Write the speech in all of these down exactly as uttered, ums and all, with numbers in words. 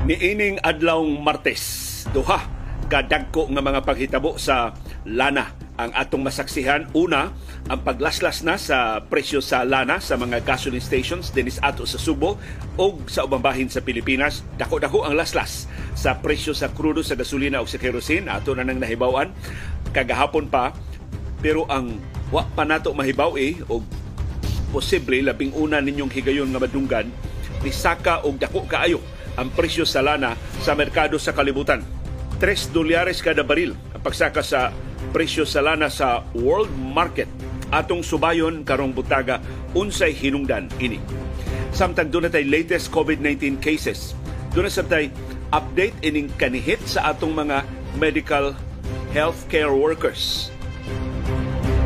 Niining adlawng Martes, duha kadagko nga mga paghitabo sa lana ang atong masaksihan. Una, ang paglaslas na sa presyo sa lana sa mga gasoline stations dinis ato sa Subo o sa ubang bahin sa Pilipinas. Dako-dako ang laslas sa presyo sa krudo sa gasolina o sa kerosene. Ato na nang nahibawan kagahapon pa, pero ang wa pa nato mahibaw eh, o posible labing una ninyong higayon nga madunggan, nisaka og dako kaayo ang presyo sa lana sa merkado sa kalibutan. tres dolyares kada baril ang pagsaka sa presyo sa lana sa world market. Atong subayon karong butaga unsay hinungdan ini. Samtang doon natay latest COVID nineteen cases, doon natay update ining kanihit sa atong mga medical healthcare workers.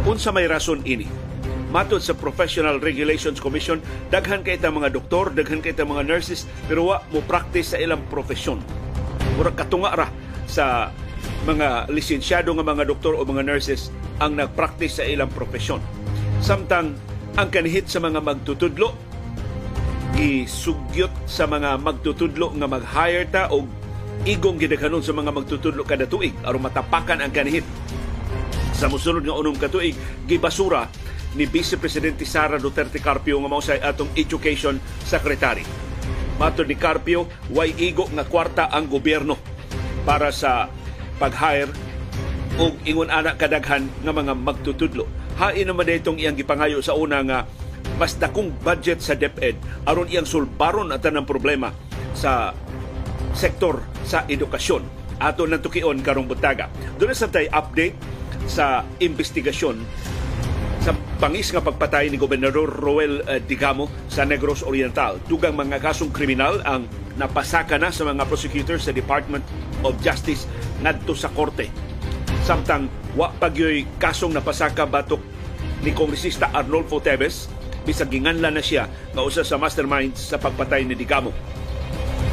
Unsa may rason ini? Matod sa Professional Regulations Commission, daghan kay ta mga doktor, daghan kay ta mga nurses, pero wa mo practice sa ilang profesyon. Murag katunga ra sa mga lisensyado nga mga doktor o mga nurses ang nagpractice sa ilang profesyon. Samtang ang kanhit sa mga magtutudlo, gisugyot sa mga magtutudlo nga mag-hire ta o igong gidaghanon sa mga magtutudlo kada tuig aron matapakan ang kanhit. Sa mosunod nga unom ka tuig, gibasura ni Vice-Presidente Sara Duterte-Carpio nga mao sa atong Education Secretary. Matod ni Carpio, way igo nga kwarta ang gobyerno para sa pag-hire o ingon anak kadaghan ng mga magtutudlo. Hain naman na itong iyang gipangayo sa una nga mas dakong budget sa DepEd aron iyang sulbaron at ng problema sa sektor sa edukasyon. Ato ng tukion karong butaga. Doon sa tay update sa investigasyon sa pangis nga pagpatay ni Gobernador Roel Degamo sa Negros Oriental. Dugang mga kasong kriminal ang napasaka na sa mga prosecutors sa Department of Justice ngadto sa korte. Samtang wa pagyoy kasong napasaka batok ni Kongresista Arnolfo Teves, bisag ginganlan na siya nga usa sa masterminds sa pagpatay ni Degamo.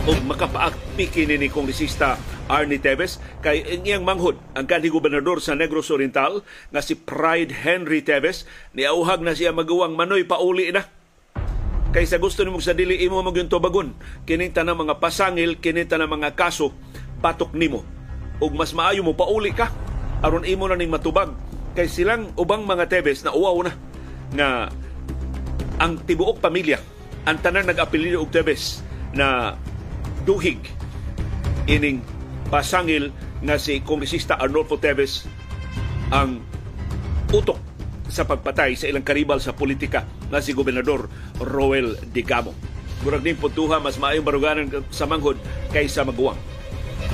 O makapaakpiki ni Kongresista Arnie Teves kay iyang manghod ang kanhi gobernador sa Negros Oriental nga si Pryde Henry Teves, niauhag na siya magawang manoy pauli na. Kaysa gusto nimong sa dili imo magyung tubagon, kining tanang mga pasangil, kining tanang mga kaso batok nimo. Og mas maayo mo pauli ka aron imo na ning matubag kay silang ubang mga Teves na uwaw na nga ang tibuok pamilya, ang tanang nag-apelyido og Teves na duhig ining pasangil na si Kongresista Arnolfo Teves ang utok sa pagpatay sa ilang karibal sa politika na si Gobernador Roel Degamo. Murag din puntuha, mas maayong baruganan sa manghod kaysa maguwang.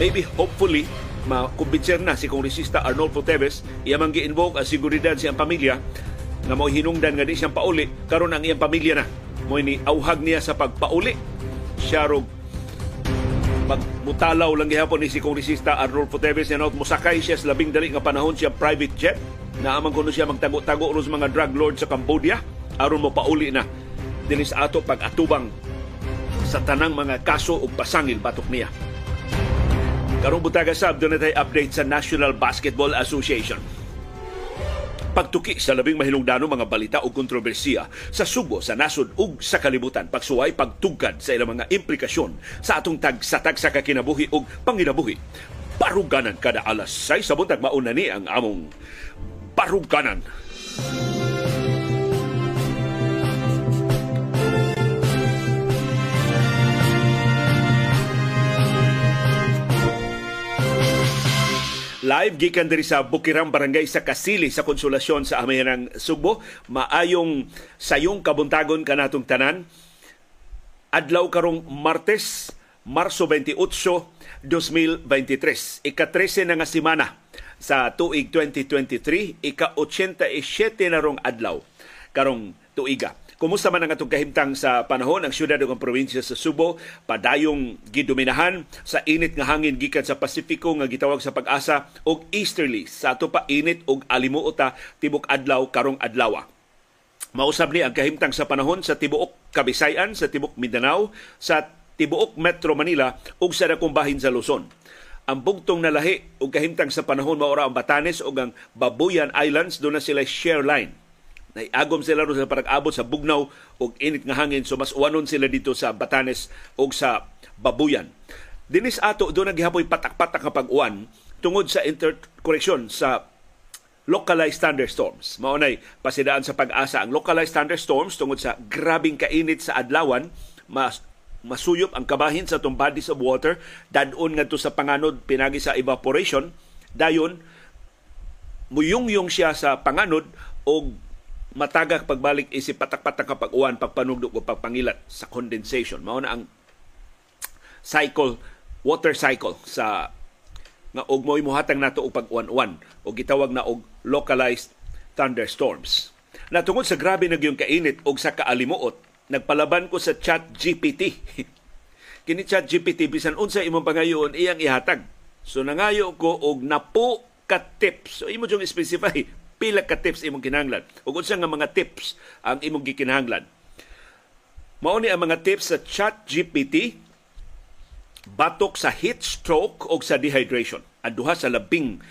Maybe, hopefully, makumbinser na si Kongresista Arnolfo Teves, iyamang gi-invoke ang seguridad siyang pamilya na mo'y hinungdan nga di siyang pauli, karon ang iyang pamilya na. Mo'y ni auhag niya sa pagpauli. Siya rog magmutalaw lang gihapon ni si Kongresista Arnolfo Teves niya noot musakay siya sa labing dali nga panahon siya private jet na amang kuno siya magtago-tago ron sa mga drug lord sa Cambodia aron mo pauli na dinis ato pag-atubang sa tanang mga kaso ug pasangil batok niya. Karong butaga sab dunay tay update sa National Basketball Association. Pagtuki sa labing mahilungdano mga balita o kontrobersiya sa Subo, sa nasod ug sa kalibutan, pagsuway pagtugkad sa ilang mga implikasyon sa atong tagsatag sa kakinabuhi ug panginabuhi. Baruganan kada alas sais sa buntag, mauna ni ang among Baruganan. Live gikan diri sa Bukirang Barangay sa Kasili sa Konsolasyon sa Amihanang Subo. Maayong sayong kabuntagon kanatong tanan. Adlaw karong Martes, Marso twenty-eight, twenty twenty-three. ika trese na nga semana sa tuig twenty twenty-three, ika eighty-seven na rong adlaw karong tuiga. Kumusta man ang atong kahimtang sa panahon ang syudad ug ang probinsya sa Subo? Padayong gidominahan sa init nga hangin gikan sa Pasifiko nga gitawag sa Pag-asa og easterly sa ato pa init og alimuota tibok adlaw karong adlawa. Mausab ni ang kahimtang sa panahon sa tibuok Kabisayan, sa tibuok Mindanao, sa tibuok Metro Manila ug sa dakong bahin sa Luzon. Ang bugtong na lahi ug kahimtang sa panahon mao ra ang Batanes ug ang Babuyan Islands, do na sila share line. Naiagom sila ron sa pag-abot sa bugnaw o init nga hangin, so mas uwanon sila dito sa Batanes o sa Babuyan. Dinis ato doon naghihapoy patak-patak na pag-uwan tungod sa interkoreksyon sa localized thunderstorms. Maunay pasidaan sa pag-asa ang localized thunderstorms tungod sa grabing kainit sa adlawan, mas masuyop ang kabahin sa itong bodies of water, dadon nga sa panganod pinagi sa evaporation, dayon muyung-yung siya sa panganod o matagak pagbalik isip patak-patak na pag-uwan, pagpanugdog o pagpangilat sa condensation. Mauna ang cycle, water cycle sa nga og moy muhatang nato og pag-uwan-uwan o gitawag na og localized thunderstorms. Natungod sa grabe nagyong kainit og sa kaalimuot, nagpalaban ko sa ChatGPT. Kini ChatGPT bisan unsay imong pangayoon iyang ihatag. So nangayo ko og napo ka tips. So imo jung specify pila ka tips imong kinahanglan ug unsa nga mga tips ang imong gikinahanglan. Mao ni ang mga tips sa ChatGPT. Batok sa heat stroke o sa dehydration. Ang duha sa labing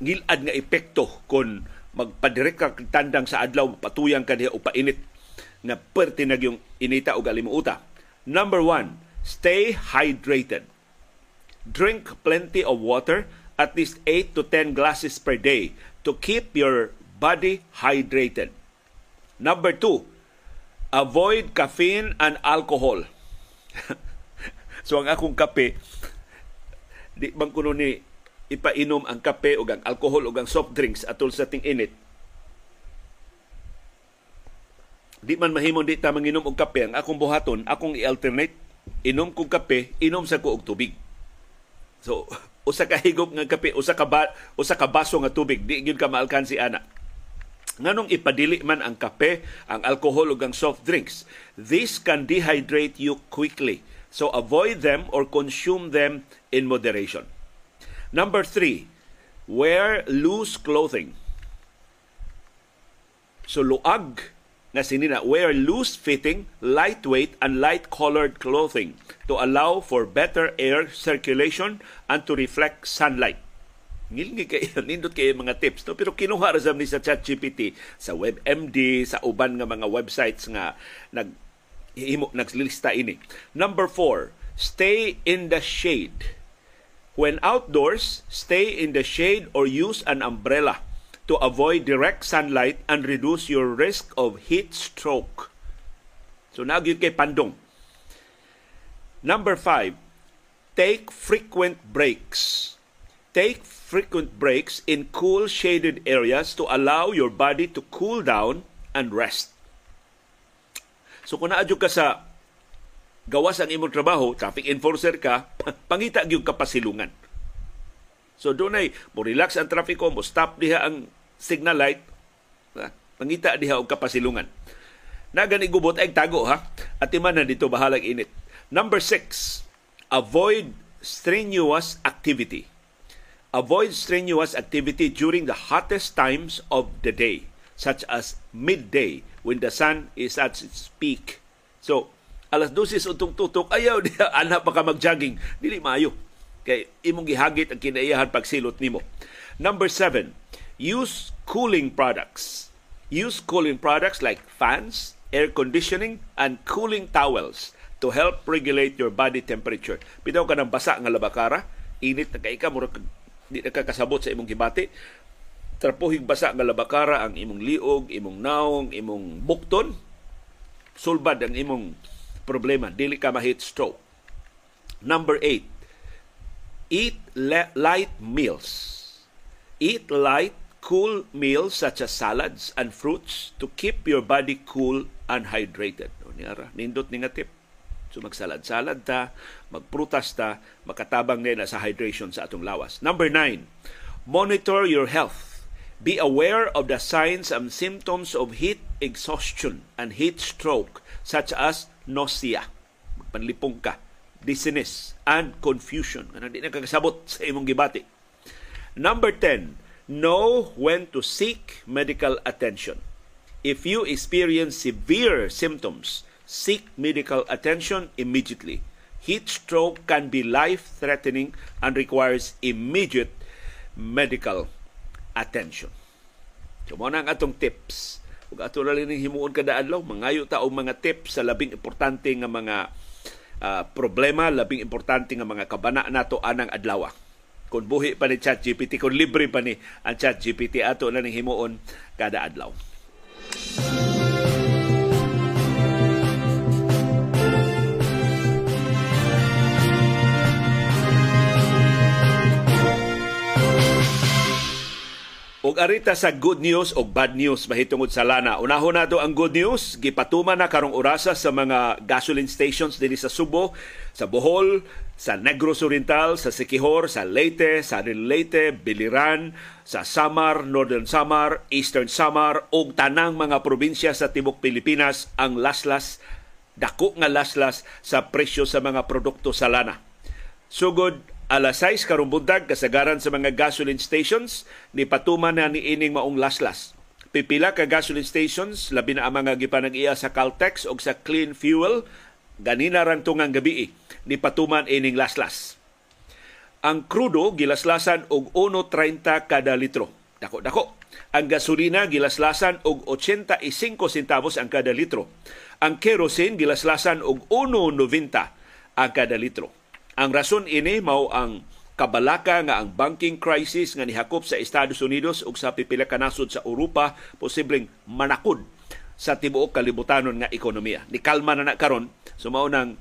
ngilad nga epekto kung magpadireka tandang sa adlaw, patuyang ka diha o painit na pertinag yung inita o alimuuta. Number one, stay hydrated. Drink plenty of water, at least eight to ten glasses per day to keep your body hydrated. Number two, avoid caffeine and alcohol. So ang akong kape, di bang kuno ni ipainom ang kape o ang alcohol o ang soft drinks atol sa ting init. Di man mahimong di ta manginom og kape, ang akong buhaton, akong i-alternate, inom kong kape, inom sa ko og tubig. So usa ka higop nga kape, usa ka ba, usa ka baso nga tubig, di gyud ka maalkansi ana. Nganong ipadili man ang kape, ang alcohol o ang soft drinks, this can dehydrate you quickly. So avoid them or consume them in moderation. Number three, wear loose clothing. So luag na sinina, wear loose-fitting, lightweight, and light-colored clothing to allow for better air circulation and to reflect sunlight. Ngilingi kayo, nindot kayo mga tips. No? Pero kinuha razam ni sa ChatGPT, sa WebMD, sa uban nga mga websites nga nag Imo, nagsilista ini. Number four, stay in the shade. When outdoors, stay in the shade or use an umbrella to avoid direct sunlight and reduce your risk of heat stroke. So, nagyo kay pandong. Number five, take frequent breaks. Take frequent breaks in cool, shaded areas to allow your body to cool down and rest. So kung naadyo ka sa gawas ang imong trabaho, traffic enforcer ka, pangita gyud ka pasilungan. So dunay mo relax ang trafiko, mo stop diha ang signal light, pangita diha og kapasilungan. Na gani gubot ay tago ha. Atiman na dito bahalag init. Number six, avoid strenuous activity. Avoid strenuous activity during the hottest times of the day, such as midday when the sun is at its peak. So, alas dosis untong tutok, ayaw niya, anak baka mag-jogging. Dili maayo. Kay imong gihagit ang kinaiyahan pagsilot nimo. Number seven, use cooling products. Use cooling products like fans, air conditioning, and cooling towels to help regulate your body temperature. Pitaw ka ng basa nga labakara, init na kaika, murag, di nakakasabot sa imong gibati, trapuhig basa nga labakara ang imong liog, imong naong, imong bukton, sulbad ang imong problema, dili ka ma-heat stroke. Number eight, eat le- light meals. Eat light, cool meals such as salads and fruits to keep your body cool and hydrated. O niara, nindot ni nga tip. So magsalad-salad ta, magprutas ta, makatabang nila sa hydration sa atong lawas. Number nine, monitor your health. Be aware of the signs and symptoms of heat exhaustion and heat stroke, such as nausea, panlipong ka, dizziness, and confusion. Ano di nakakasabot sa imong gibati. Number ten, know when to seek medical attention. If you experience severe symptoms, seek medical attention immediately. Heat stroke can be life-threatening and requires immediate medical attention. So, muna ang atong tips. Kung ato na rin himuon kada adlaw, mangayo ta og mga tips sa labing importante nga mga uh, problema, labing importante nga mga kabana nato anang adlaw. Kung buhi pa ni ChatGPT, kung libre pa ni ang ChatGPT, ato na ning himuon kada adlaw. Og arita sa good news o bad news mahitungod sa lana. Unahon nato ang good news, gipatuma na karong orasa sa mga gasoline stations diri sa Subo, sa Bohol, sa Negros Oriental, sa Siquijor, sa Leyte, sa Rilete, Biliran, sa Samar, Northern Samar, Eastern Samar og tanang mga probinsya sa tibok Pilipinas ang laslas, dako nga laslas sa presyo sa mga produkto sa lana. Sugod alas sais karong buntag, kasagaran sa mga gasoline stations, nipatuman na niining maong laslas. Pipila ka gasoline stations, labi na ang mga gipanag-iya sa Caltex o sa Clean Fuel, ganina rang tungang gabi, nipatuman ining laslas. Ang krudo, gilaslasan og one point thirty kada litro. Dako-dako. Ang gasolina, gilaslasan og eighty-five centavos ang kada litro. Ang kerosene, gilaslasan og one point ninety ang kada litro. Ang rason ini mao ang kabalaka nga ang banking crisis nga nihakop sa Estados Unidos ug sa pipila ka nasod sa Europa posibleng manakod sa tibuok kalibutanon nga ekonomiya. Nikalma na na karon, so mao nang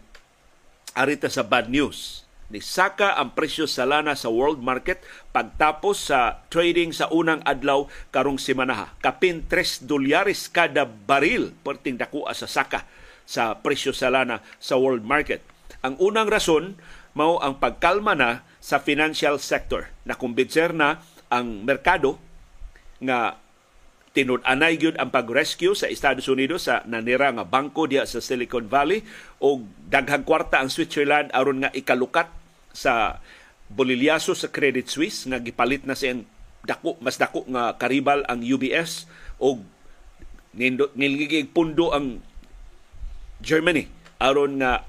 arita sa bad news. Nisaka ang presyo sa lana sa world market pagtapos sa trading sa unang adlaw karong semana. Kapin three dolyares kada baril perting dakoa sa saka sa presyo sa lana sa world market. Ang unang rason mao ang pagkalma na sa financial sector. Nakumbinser na ang merkado nga tinud-anay gyud ang pag-rescue sa Estados Unidos sa nanira nga bangko diha sa Silicon Valley o daghang kwarta ang Switzerland aron nga ikalukat sa bolilyaso sa Credit Suisse nga gipalit na siyang dako, mas dako nga karibal ang U B S o nilgigig pundo ang Germany aron nga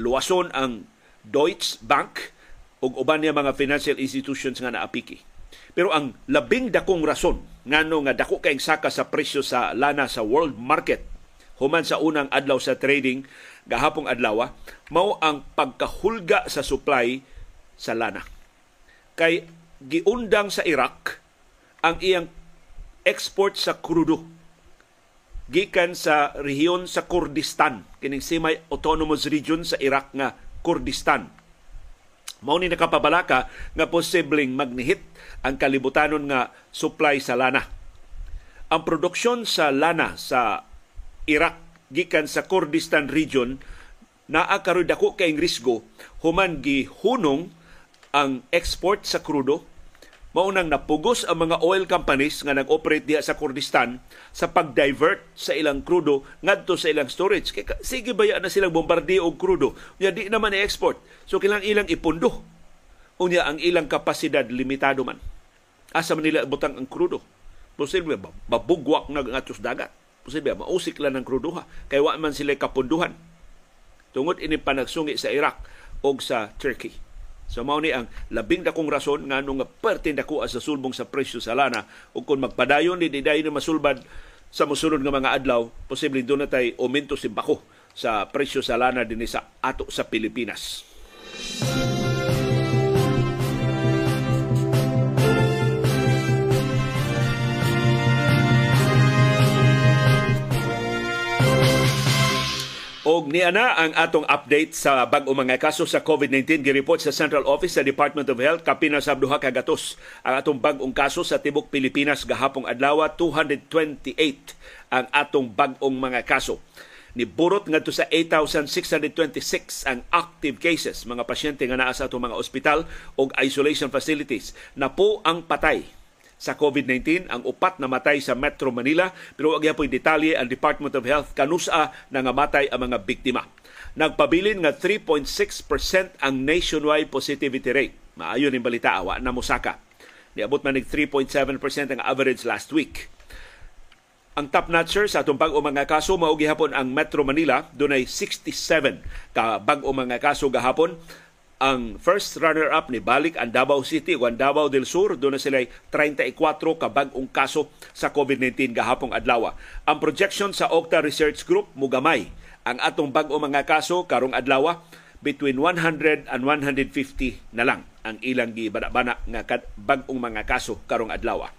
luwason ang Deutsche Bank ug uban niya mga financial institutions nga naapiki. Pero ang labing dakong rason ngano nga dako kay saka sa presyo sa lana sa world market human sa unang adlaw sa trading gahapong adlaw mao ang pagkahulga sa supply sa lana. Kay giundang sa Iraq ang iyang export sa krudo gikan sa rehiyon sa Kurdistan, kining semi-autonomous region sa Iraq nga Kurdistan. Mao ni nakapabalaka nga posibleng magnihit ang kalibutanon nga supply sa lana. Ang produksyon sa lana sa Iraq gikan sa Kurdistan region naa karon dako kay risgo human gihunong ang export sa krudo. Maunang napugos ang mga oil companies nga nag-operate diha sa Kurdistan sa pag-divert sa ilang krudo ngadto sa ilang storage. Kaya sige baya na silang bombardiyo og krudo. Unya di naman i-export. So kailang ilang ipundo. Unya ang ilang kapasidad limitado man. Asa man nila butang ang krudo. Posible babugwak na ngatos dagat. Posible mausik lang ang krudo ha. Kaya wa man sila kapunduhan. Tungod ini panagsungi sa Iraq o sa Turkey. So mao ni ang labing dakong rason nga nung pertindako sa sulbong sa presyo sa lana ug kung magpadayon ni diday na masulbad sa mosunod nga mga adlaw posible do na tay aumento simbako sa presyo sa lana dinhi sa ato sa Pilipinas. Og niya na ang atong update sa bag-o mga kaso sa COVID nineteen gireport sa Central Office sa Department of Health kapina sa duha ka gatos. Ang atong bag-ong kaso sa tibok Pilipinas gahapong adlaw two hundred twenty-eight ang atong bag-ong mga kaso. Niburot ngadto sa eight thousand six hundred twenty-six ang active cases, mga pasyente nga naa sa atong mga ospital og isolation facilities. Napo ang patay sa COVID nineteen, ang upat na matay sa Metro Manila, pero wag yapoy detalye ang Department of Health kanusa na namatay ang mga biktima. Nagpabilin nga three point six percent ang nationwide positivity rate. Maayo ning balita, awa na musaka. Niabot man ng three point seven percent ang average last week. Ang top-notcher sa atong bag-o mga kaso, maugi hapon ang Metro Manila, dunay sixty-seven ka bag-o mga kaso gahapon. Ang first runner-up ni balik ang Davao City o ang Davao del Sur. Doon na sila'y thirty-four ka bag-ong kaso sa COVID nineteen gahapong adlaw. Ang projection sa Okta Research Group, mugamay ang atong bag-o mga kaso karong adlaw between one hundred and one hundred fifty na lang ang ilang gibana-bana nga bag-ong mga kaso karong adlaw.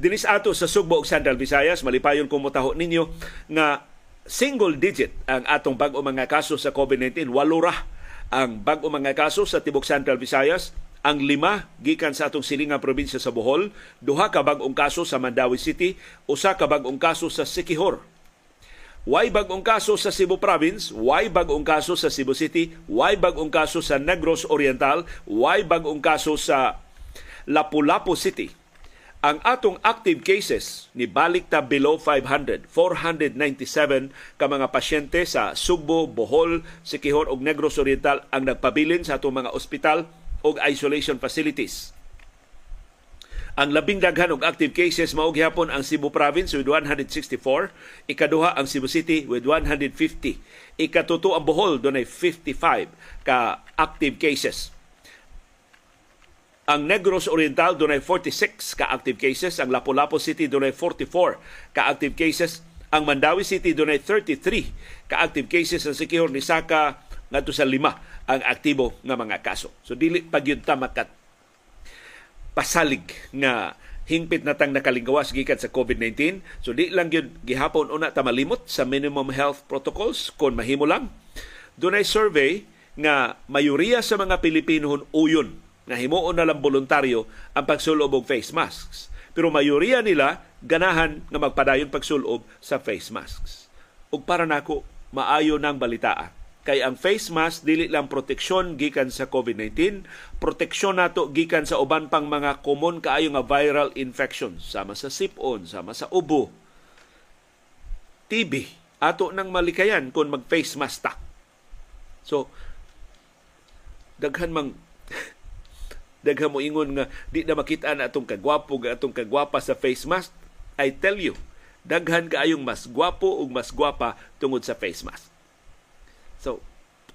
Dinis ato sa Sugbo ug Central Visayas, malipayon ko motaho ninyo nga single digit ang atong bag-o mga kaso sa COVID nineteen. Walo ra ang bag-o mga kaso sa tibok Central Visayas. Ang lima gikan sa atong silingang probinsya sa Bohol, duha ka bag-ong kaso sa Mandawi City, usa ka bag-ong kaso sa Siquijor. Way bag-ong kaso sa Cebu Province, way bag-ong kaso sa Cebu City, way bag-ong kaso sa Negros Oriental, way bag-ong kaso sa Lapu-Lapu City. Ang atong active cases ni balik ta below five hundred, four hundred ninety-seven ka mga pasyente sa Sugbo, Bohol, Siquijor ug Negros Oriental ang nagpabilin sa atong mga ospital o isolation facilities. Ang labing daghan og active cases mao gihapon ang Cebu Province with one hundred sixty-four, ikaduha ang Cebu City with one hundred fifty, ikatuto ang Bohol dunay fifty-five ka active cases. Ang Negros Oriental dunay forty-six ka active cases, ang Lapu-Lapu City dunay forty-four ka active cases, ang Mandawi City dunay thirty-three ka active cases, ang Siquijor ni saka ngadto sa lima ang aktibo nga mga kaso. So dili pagyud ta makat pasalig nga hingpit natang nakalingawas gikan sa COVID nineteen. So di lang gyud gihapon una ta malimot sa minimum health protocols kon mahimo lang. Dunay survey nga mayoriya sa mga Pilipino uyon nga himuon na lang voluntaryo ang pagsulob og face masks. Pero mayoriya nila ganahan nga magpadayon pagsulob sa face masks. Ug para nako maayo nang balitaan. Kay ang face mask dili lang proteksyon gikan sa COVID nineteen, proteksyon nato gikan sa uban pang mga common kaayo nga viral infections, sama sa sipon, sama sa ubo, T B. Ato nang malikayan kung mag face mask ta. So daghan mang daghan mo ingon nga di na makita-an atong kagwapo atong kagwapa sa face mask. I tell you, daghan kaayong mas gwapo ug mas gwapa tungod sa face mask. So,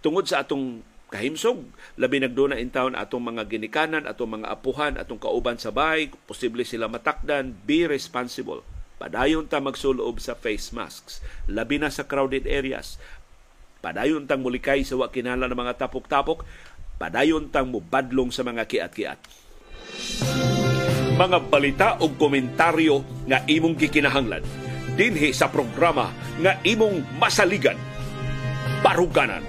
tungod sa atong kahimsog, labi nagduna in town atong mga ginikanan, atong mga apuhan, atong kauban sa bahay, posible sila matakdan, be responsible. Padayon ta magsulob sa face masks, labi na sa crowded areas. Padayon tang mulikay sa wa kinahanglan ng mga tapok-tapok, padayon tang mubadlong sa mga kiat-kiat. Mga balita o komentaryo nga imong gikinahanglan, dinhi sa programa nga imong masaligan, Baruganan.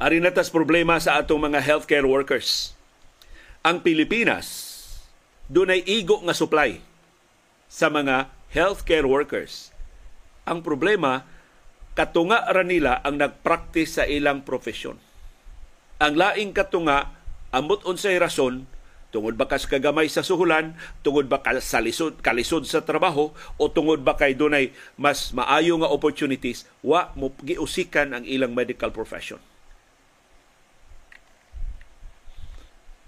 Ari natas problema sa atong mga healthcare workers. Ang Pilipinas dunay igo nga supply sa mga healthcare workers. Ang problema, katunga ra nila ang nagpractice sa ilang profesyon. Ang laing katunga ambot unsay rason, tungod ba kas kagamay sa suhulan, tungod ba sa lisod, kalisod sa trabaho, o tungod ba kay dunay mas maayo nga opportunities, wa mo giusikan ang ilang medical profession.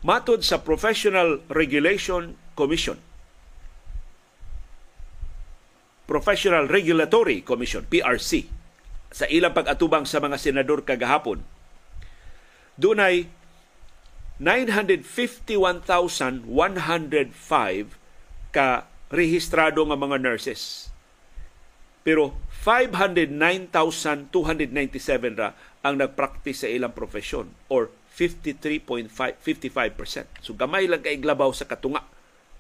Matod sa Professional Regulation Commission, Professional Regulatory Commission, P R C, sa ilang pag-atubang sa mga senador kagahapon, dunay nine hundred fifty-one thousand one hundred five ka rehistrado nga mga nurses. Pero five hundred nine thousand two hundred ninety-seven ra ang nagpractice sa ilang profesyon, or fifty-three point five five percent. So gamay lang kaiglabaw sa katunga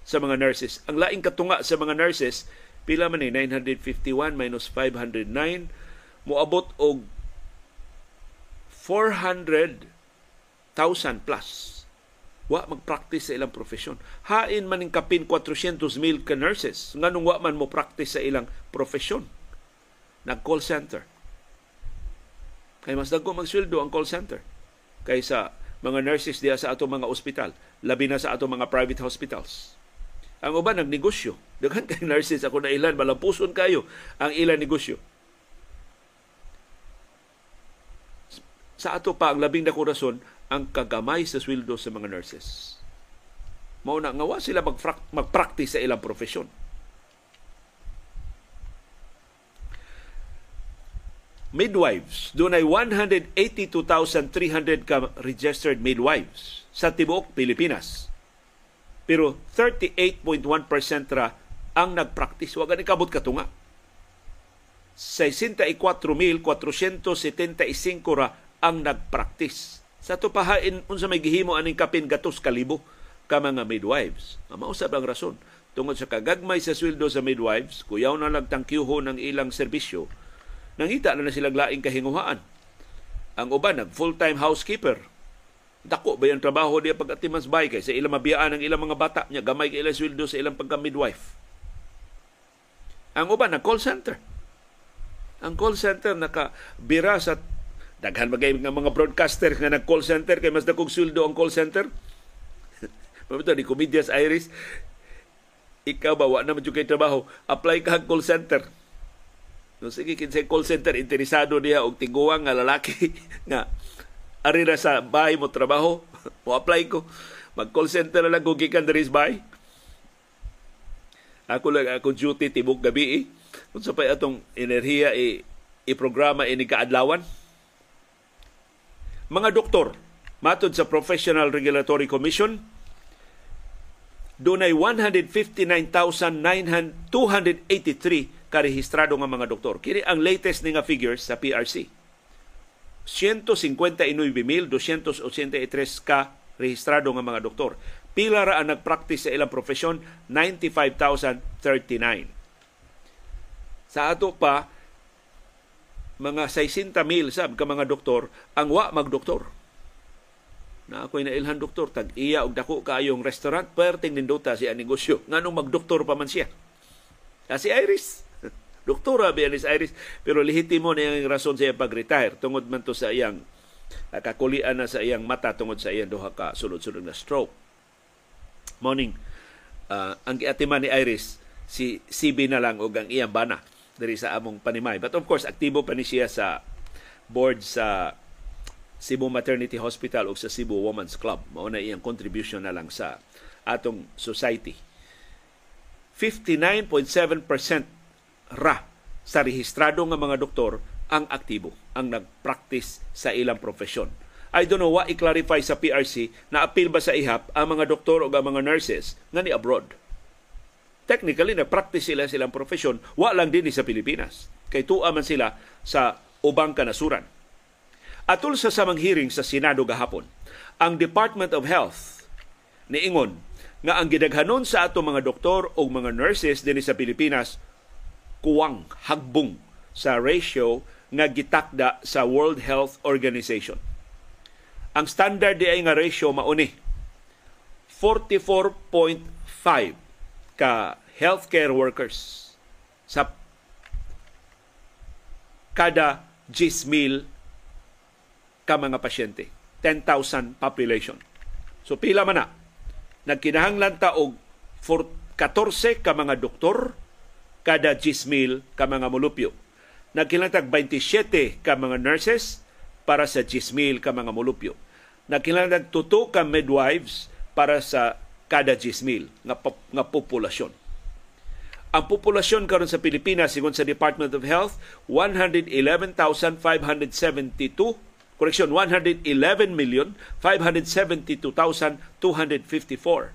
sa mga nurses. Ang laing katunga sa mga nurses, pila man ni nine hundred fifty-one minus five hundred nine moabot og four hundred thousand plus. Wa mag-practice sa ilang profesyon. Hain maning kapin four hundred thousand ka nurses nganong wa man mo practice sa ilang profesyon. Nag-call center. Kay mas dagko magsweldo ang call center kaysa mga nurses diha sa ato mga ospital, labi na sa ato mga private hospitals. Ang uban nagnegosyo. Daghan kay nurses ako na ilan balampuson kayo ang ilang negosyo. Sa ato pa ang labing dako rason ang kagamay sa sweldo sa mga nurses. Mao na nga wa sila mag-practice sa ilang profesyon. Midwives, dunay one hundred eighty-two thousand three hundred ka registered midwives sa tibuok Pilipinas. Pero thirty-eight point one percent ra ang nag-practice, wa gani kabot katunga. sixty-four thousand four hundred seventy-five ra ang nagpraktis. Sa ito pahain, unsa may gihimo aning kapin gatos kalibo ka mga midwives. Mausap ang rason. Tungod sa kagagmay sa sweldo sa midwives, kuyaw na nagtangkyuho ng ilang serbisyo, nangita na na silang laing kahinguhaan. Ang uban, nag full-time housekeeper. Dako ba yung trabaho niya pag-atimansbay kaysa ilang mabiyaan ng ilang mga bata niya, gamay ka ilang sweldo sa ilang pagka-midwife. Ang uban, nag call center. Ang call center nakabira sa daghan magay ng mga broadcaster nga nag call center kay mas dakog sweldo ang call center. Pamito ni Comedians Iris, ikaw ba, wala naman yung kay trabaho, apply ka ang call center. No, sige, kinsa call center, interesado niya o tiguang nga lalaki nga arira sa bahay mo trabaho, mo apply ko, mag-call center na lang kung gikan na rin sa bahay. Ako lang, ako duty, tibok gabi eh. Kung sa pa'y atong enerhiya, eh, i-programa, eh, nikaadlawan. Mga doktor, matod sa Professional Regulatory Commission, dunay one hundred fifty-nine thousand two hundred eighty-three karehistrado nga mga doktor. Kini ang latest nga figures sa P R C. one hundred fifty-nine thousand two hundred eighty-three ka rehistrado nga mga doktor. Pila ra ang nagpraktis sa ilang profesyon? ninety-five thousand thirty-nine. Sa ato pa mga sixty thousand sab ka mga doktor ang wa magdoktor. Na ako'y nailhan doktor, tag-iya o dako kaayong restaurant, perting nindota siya negosyo. Nga nung mag-doktor pa man siya. Kasi Iris, doktora ba yan is Iris, pero lihitimo na yung rason sa iyang pag-retire, tungod man to sa iyang, kakulian na sa iyang mata, tungod sa iyang doha ka sulod-sulod na stroke. Morning, uh, ang giatiman ni Iris, si C B na lang o ang iyang bana, dari sa among panimay. But of course, aktibo pa ni siya sa board sa Cebu Maternity Hospital o sa Cebu Women's Club. Mauna iyang contribution na lang sa atong society. fifty-nine point seven percent ra sa rehistrado ng mga doktor ang aktibo, ang nagpractice sa ilang profesyon. I don't know, wa i-clarify sa P R C na appeal ba sa I H A P ang mga doktor o ang mga nurses nga ni abroad. Technically, nagpractice sila silang profesyon, wa lang din sa Pilipinas. Kay tuwa man sila sa ubang kanasuran. Atul sa samang hearing sa Senado gahapon, ang Department of Health niingon nga ang gidaghanon sa ato mga doktor o mga nurses din sa Pilipinas kuwang hagbong sa ratio nga gitakda sa World Health Organization. Ang standard di ay nga ratio mauni forty-four point five ka healthcare workers sa kada ten thousand ka mga pasyente, ten thousand population. So pila man na, nagkinahanglan taog for fourteen ka mga doktor kada ten thousand ka mga mulupyo. Nagkinahanglan twenty-seven ka mga nurses para sa ten thousand ka mga mulupyo. Nagkinahanglan two ka midwives para sa kada ten thousand nga, pop- nga populasyon. Ang populasyon karon sa Pilipinas sigon sa Department of Health one hundred eleven thousand five hundred seventy-two. Correction, one hundred eleven million five hundred seventy-two thousand two hundred fifty-four.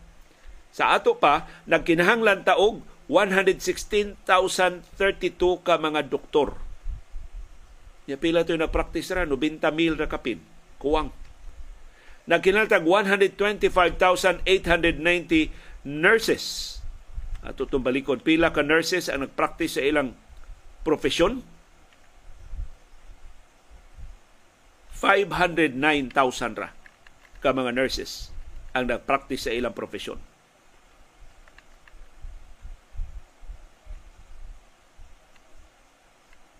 Sa ato pa, nagkinahanglan taog one hundred sixteen thousand thirty-two ka mga doktor. Ya pila to na practice ra ninety thousand ra kapin. Kuwang. Nagkinahanglan tag one hundred twenty-five thousand eight hundred ninety nurses. Ato tong balikod pila ka nurses ang nagpractice sa ilang profesyon? five hundred nine thousand ra ka mga nurses ang nagpractice sa ilang profesyon.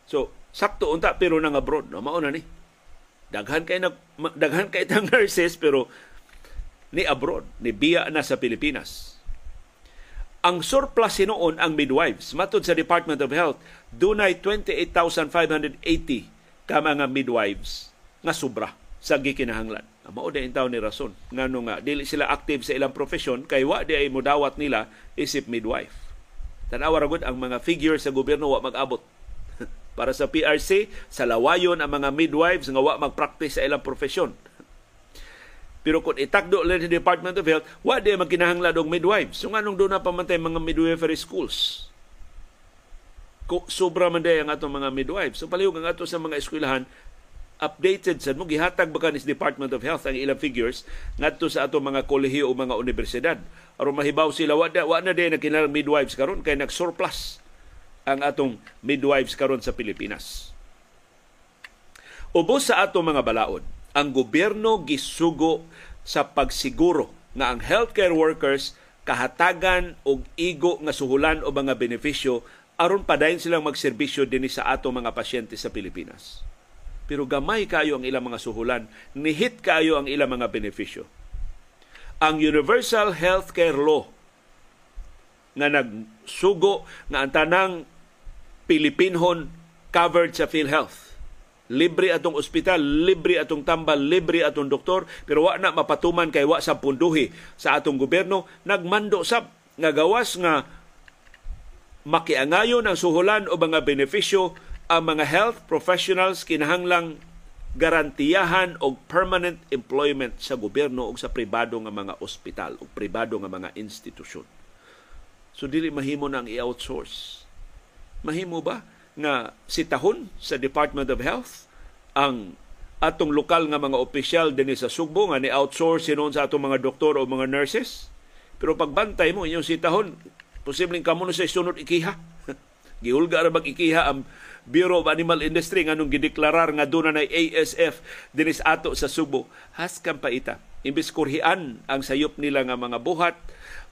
So, sakto unta pero nang abroad, no? Mauna ni. Daghan kay nag daghan kay tang nurses pero ni abroad, ni biya na sa Pilipinas. Ang surplus noon ang midwives. Matod sa Department of Health, dunay twenty-eight thousand five hundred eighty ka mga midwives nga sobra sa gikinahanglan. Mao day intaw ni rason ngano nga dili sila active sa ilang profession kay wa di ay mudawat nila isip midwife. Tan-awa ra gud ang mga figures sa gobyerno wa mag-abot. Para sa P R C, sa lawayon ang mga midwives nga wa mag-practice sa ilang profession. Pero kung itakdo lang sa Department of Health, wa di ay magkinahanglan og midwives. So nganong do na pamantay mga midwifery schools? sobra man day ang atong mga midwives. So palihog ang ato sa mga eskwelahan, updated sad mo, gihatag ba kanis Department of Health ang ilang figures ngadto sa ato mga kolehiyo o mga universidad aron mahibaw sila wa na, wa na day nagkinalang midwives karon kay nagsurplus ang atong midwives karon sa Pilipinas. Ubos sa ato mga balaod, ang gobyerno gisugo sa pagsiguro na ang healthcare workers kahatagan og igo nga suhulan o mga benepisyo aron padayon silang magserbisyo dinhi sa ato mga pasyente sa Pilipinas. Pero gamay kayo ang ilang mga suhulan, nihit kayo ang ilang mga benepisyo. Ang Universal Healthcare Law na nagsugo na ang tanang Pilipinhon covered sa PhilHealth. Libre atong ospital, libre atong tambal, libre atong doktor, pero wa na mapatuman kay wa sa punduhi sa atong gobyerno, nagmando sab nga gawas nga makiangayon ang suhulan o mga benepisyo. Ang mga health professionals kinahanglang garantiyahan og permanent employment sa gobyerno og sa pribado nga mga ospital og pribado nga mga institusyon. So dili mahimo na ang i-outsource. Mahimo ba nga sitahon sa Department of Health ang atong lokal nga mga opisyal dinhi sa Sugbo nga ni-outsource sinon sa atong mga doktor o mga nurses? Pero pagbantay mo inyong sitahon, posibleng kamuno sa sunod ikiha. Gihulga ra bag ikiha ang Bureau of Animal Industry nganong gideklarar nga doon na A S F din is ato sa Subo. Haskam pa ita. Imbis kurhian ang sayop nila nga mga buhat,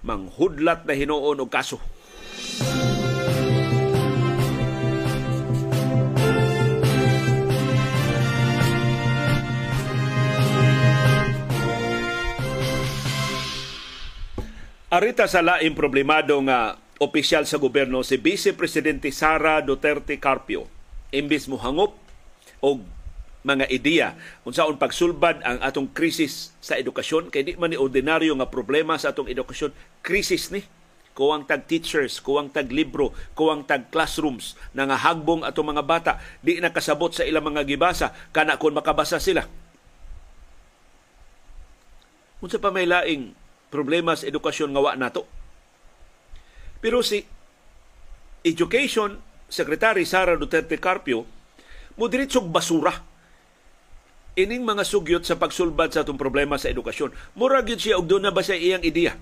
manghudlat na hinoon og kaso. Arita sa laing problemado nga opisyal sa gobyerno si Vice-Presidente Sara Duterte-Carpio. Imbis mo hangop og mga ideya kung saan pagsulbad ang atong krisis sa edukasyon, kay di man ni ordinaryo nga problema sa atong edukasyon, krisis ni. Kuwang tag teachers, kuwang tag libro, kuwang tag classrooms, nangahagbong atong mga bata, di nakasabot sa ilang mga gibasa, kana kun makabasa sila. Unsa pa may laing problema sa edukasyon nga wa nato? Pero si Education Secretary Sara Duterte-Carpio mo diretsog basura ining mga sugyot sa pagsulbad sa atong problema sa edukasyon. Mura gyud siya og doon na ba sa iyang ideya?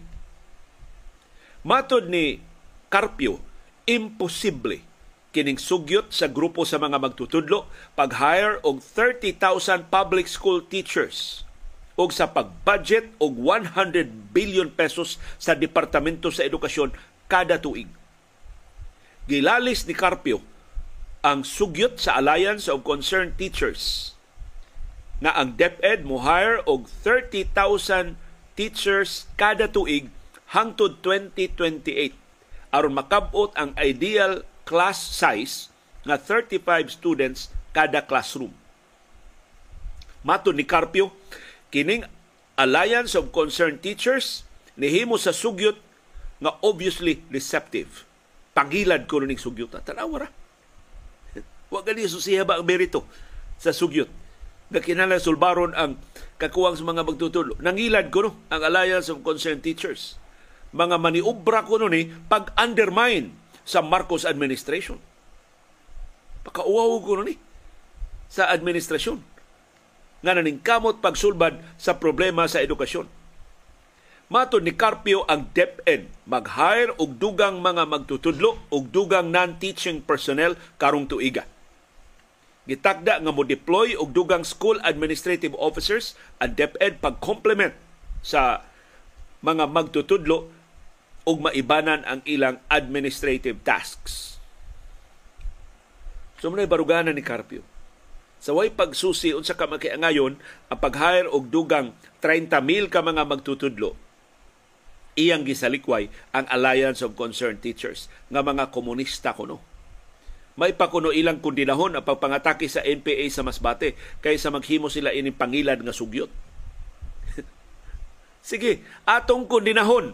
Matod ni Carpio, imposible kining sugyot sa grupo sa mga magtutudlo pag-hire og thirty thousand public school teachers og sa pag-budget og one hundred billion pesos sa Departamento sa Edukasyon kada tuig. Gilalis ni Carpio ang sugyot sa Alliance of Concerned Teachers na ang DepEd mo hire og thirty thousand teachers kada tuig hangtod twenty twenty-eight aron makabot ang ideal class size na thirty-five students kada classroom. Matod ni Carpio, kining Alliance of Concerned Teachers nihimo sa sugyot nga obviously deceptive. Pangilad ko ning sugyot. Tanawa ra. Wa gali susiha ba ang merito sa sugyot nga kinahanglan sulbaron ang kakuwang sa mga magtutudlo. Nangilad ko no, ang Alliance of Concerned Teachers. Mga maniobra ko no ni pag-undermine sa Marcos administration. Pakauwaw ko no ni sa administrasyon nga naningkamot pagsulbad sa problema sa edukasyon. Matod ni Carpio, ang DepEd mag-hire og dugang mga magtutudlo og dugang non-teaching personnel karong tuiga. Gitakda nga mo-deploy og dugang school administrative officers ang DepEd pag-complement sa mga magtutudlo og maibanan ang ilang administrative tasks. So muna baruganan ni Carpio. Sa way pagsusi unsa ka makiangayon ang pag-hire og dugang thirty mil ka mga magtutudlo. Iyang gisalikway ang Alliance of Concerned Teachers nga mga komunista kuno. May pakuno ilang kundinahon ang pagpangatake sa N P A sa Masbate kaysa maghimo sila ining pangilad nga sugyot. Sige, atong kundinahon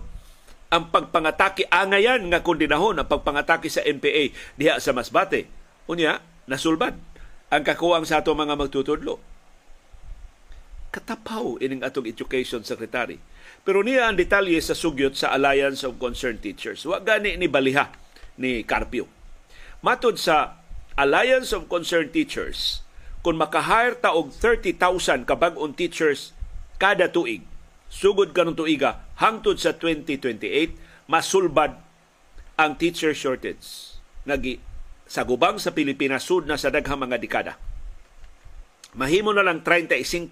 ang pagpangatake, angayan nga kundinahon ang pagpangatake sa N P A diha sa Masbate. Unya, nasulbad ang kakuwang sa ato mga magtutudlo. Katapaw ining atong Education Secretary. Pero niya ang detalye sa sugyot sa Alliance of Concerned Teachers. Wa gani ni baliha ni Carpio. Matod sa Alliance of Concerned Teachers, kung makahire ta og thirty thousand ka bag-ong teachers kada tuig, sugod kanong tuiga hangtod sa twenty twenty-eight, masulbad ang teacher shortage nagi sa gubang sa Pilipinas sud na sa daghang mga dekada. Mahimo na lang thirty-five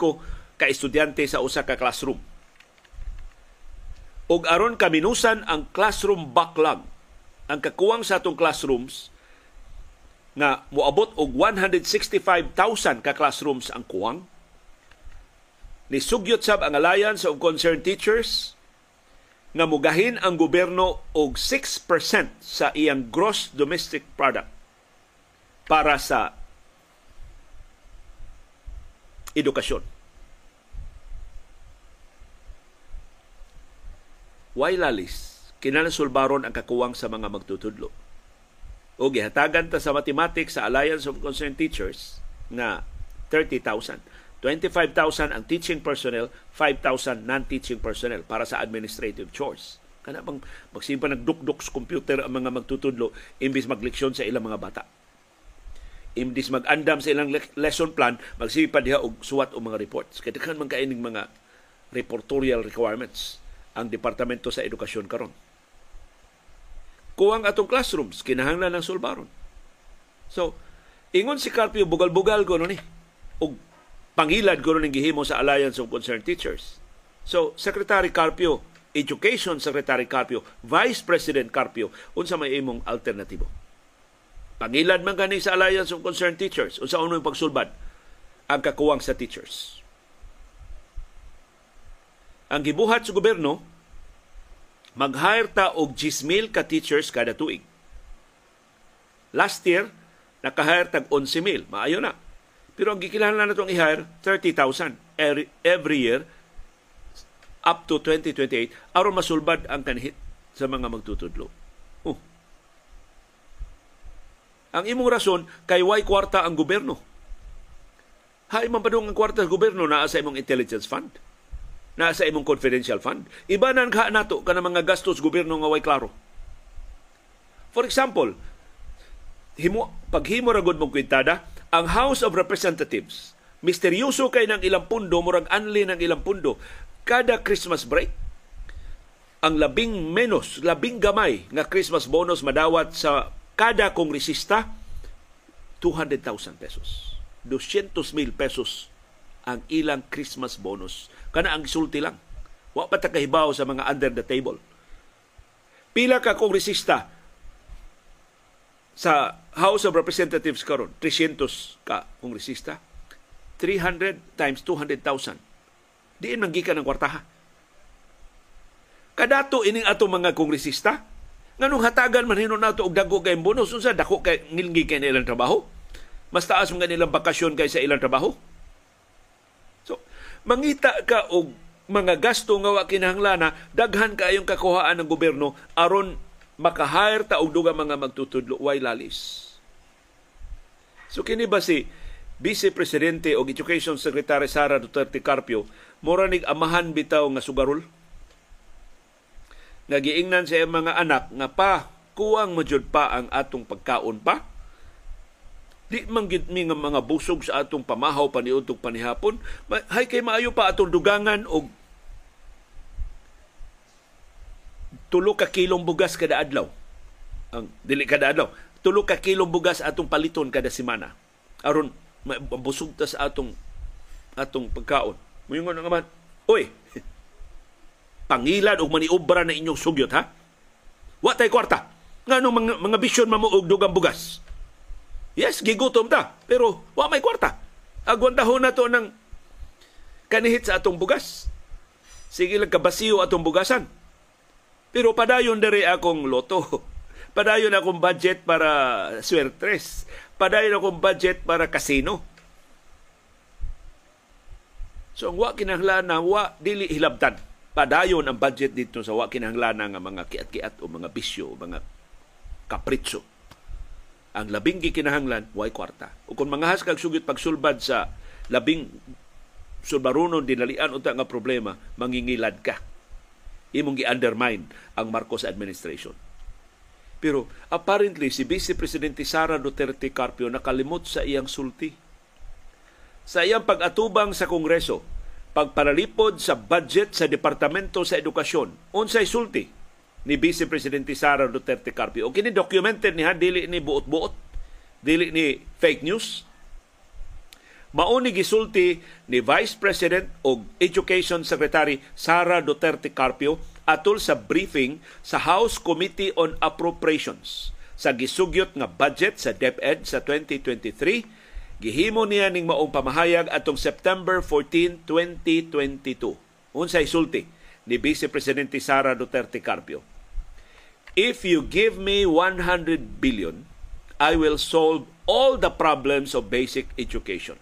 ka estudyante sa usa ka classroom. Og aron kaminusan ang classroom backlog, ang kakuwang sa atong classrooms nga moabot og one hundred sixty-five thousand ka classrooms ang kuwang. Ni sugyot sab ang Alliance of Concerned Teachers nga mugahin ang gobyerno og six percent sa iyang gross domestic product para sa edukasyon. Why lalis? Kinanasulbaron ang kakuwang sa mga magtutudlo. O gihatagan ta sa mathematics sa Alliance of Concerned Teachers na thirty thousand. twenty-five thousand ang teaching personnel, five thousand non-teaching personnel para sa administrative chores. Kana bang magsimpa nagdukduk sa computer ang mga magtutudlo imbis magleksyon sa ilang mga bata. Imbis magandam sa ilang le- lesson plan, magsimpa diha og suwat og mga reports. Kay daghan man kaining mga reportorial requirements ang Departamento sa Edukasyon karon. Kuwang atong classrooms, kinahanglan ng sulbaron. So, ingon si Carpio, bugal-bugal ko nun eh. O pangilad ko nun ang gihimo sa Alliance of Concerned Teachers. So, Secretary Carpio, Education Secretary Carpio, Vice President Carpio, unsa may imong alternatibo. Pangilad man gani sa Alliance of Concerned Teachers, unsa unong pagsulbad ang kakuwang sa teachers. Ang gibuhat sa gobyerno, mag-hire ta og ten thousand ka teachers kada tuig. Last year, naka-hire tag eleven thousand. Maayo na. Pero ang gikilanlan na itong i-hire, thirty thousand every year up to twenty twenty-eight. Aron masulbad ang kanhit sa mga magtutudlo. Oh. Ang imong rason, kay way kwarta ang gobyerno. Hay man padung ang kwarta sa gobyerno naa sa imong intelligence fund. Na sa imong confidential fund. Iba na ka nato ka ng mga gastos gobyerno nga way klaro. For example, himo, paghimo ragod mong kwintada, ang House of Representatives, misteryoso kay ng ilang pundo, murag anli ng ilang pundo, kada Christmas break, ang labing menos, labing gamay nga Christmas bonus madawat sa kada kongresista, two hundred thousand pesos. two hundred thousand pesos ang ilang Christmas bonus. Kana ang sulti lang. Wa pa ta kahibaw sa mga under the table. Pila ka kongresista sa House of Representatives karon, three hundred ka kongresista. three hundred times two hundred thousand. Diin manggikan ang kwartaha. Kadato ining ato mga kongresista, nganong hatagan man hinon nato og dagko kay bonus unsa dako kay ngilngi kay ilang trabaho? Mas taas man ilang bakasyon kaysa ilang trabaho. Mangita ka og mga gasto nga wa kinahanglan, daghan kaayong kakuhaan ng gobyerno aron makahire ta og dugang mga magtutudlo way lalis. So kini ba si Vice Presidente og Education Secretary Sara Duterte-Carpio mura nig amahan bitaw nga sugarol? Nagiingnan siya ang mga anak nga pa kuwang majud pa ang atong pagkaon pa. Di manggit mi nga mga busog sa atong pamahaw paniudtog panihapon, hay kay maayo pa atong dugangan og tulo ka kilong bugas kada adlaw. Ang dili kada adlaw, tulo ka kilong bugas atong paliton kada semana. Aron mabusog ta sa atong atong pagkaon. Moingon nga man, "Oy, pangilan og maniobra na inyong sugyot ha. Wa tay kwarta. Ngano mga, mga bisyon mamuog dugang bugas?" Yes, gigutom ta, pero wa may kwarta. Agwantahon na to ng kanihit sa atong bugas. Sige lang kabasiyo atong bugasan. Pero padayon dere akong loto. Padayon akong budget para swertres. Padayon akong budget para kasino. So ang wa kinahanglan na wa dili hilabtan. Padayon ang budget dito sa wa kinahanglan nga mga kiat-kiat o mga bisyo o mga kapritso. Ang labing gikinahanglan, way kwarta. O kung mga haskag sugit pagsulbad sa labing sulbarunon, dinalian unta nga problema, mangingilad ka. Imong gi-undermine ang Marcos administration. Pero apparently si Vice Presidente Sara Duterte-Carpio nakalimot sa iyang sulti. Sa iyang pag-atubang sa Kongreso, pagparalipod sa budget sa Departamento sa Edukasyon, unsay sulti ni Vice Presidente Sara Duterte-Carpio. O kini documented niya, dili ni buot-buot, dili ni fake news. Mauni gisulti ni Vice President o Education Secretary Sara Duterte-Carpio atol sa briefing sa House Committee on Appropriations sa gisugyot nga budget sa DepEd sa twenty twenty-three. Gihimo niya ning maong pamahayag atong September fourteenth, twenty twenty-two. Unsay sulti ni Vice Presidente Sara Duterte-Carpio. If you give me one hundred billion, I will solve all the problems of basic education.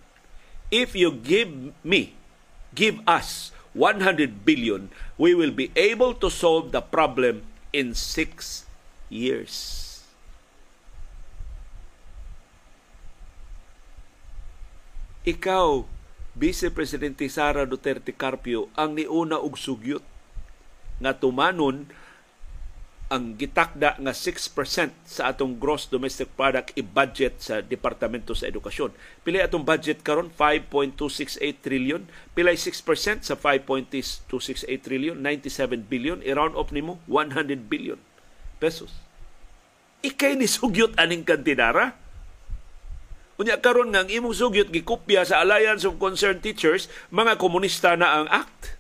If you give me, give us one hundred billion, we will be able to solve the problem in six years. Ikaw, Vice Presidente Sara Duterte-Carpio, ang niuna og sugyot nga tumanon ang gitakda nga six percent sa atong gross domestic product i-budget sa Departamento sa Edukasyon. Pilay atong budget karon five point two six eight trillion, pilay six percent sa five point two six eight trillion, ninety-seven billion, i-round off nimo one hundred billion pesos. Ikay ni sugyot aning kantidara. Unya karon nga ang imong sugyot gikopya sa Alliance of Concerned Teachers, mga komunista na ang act.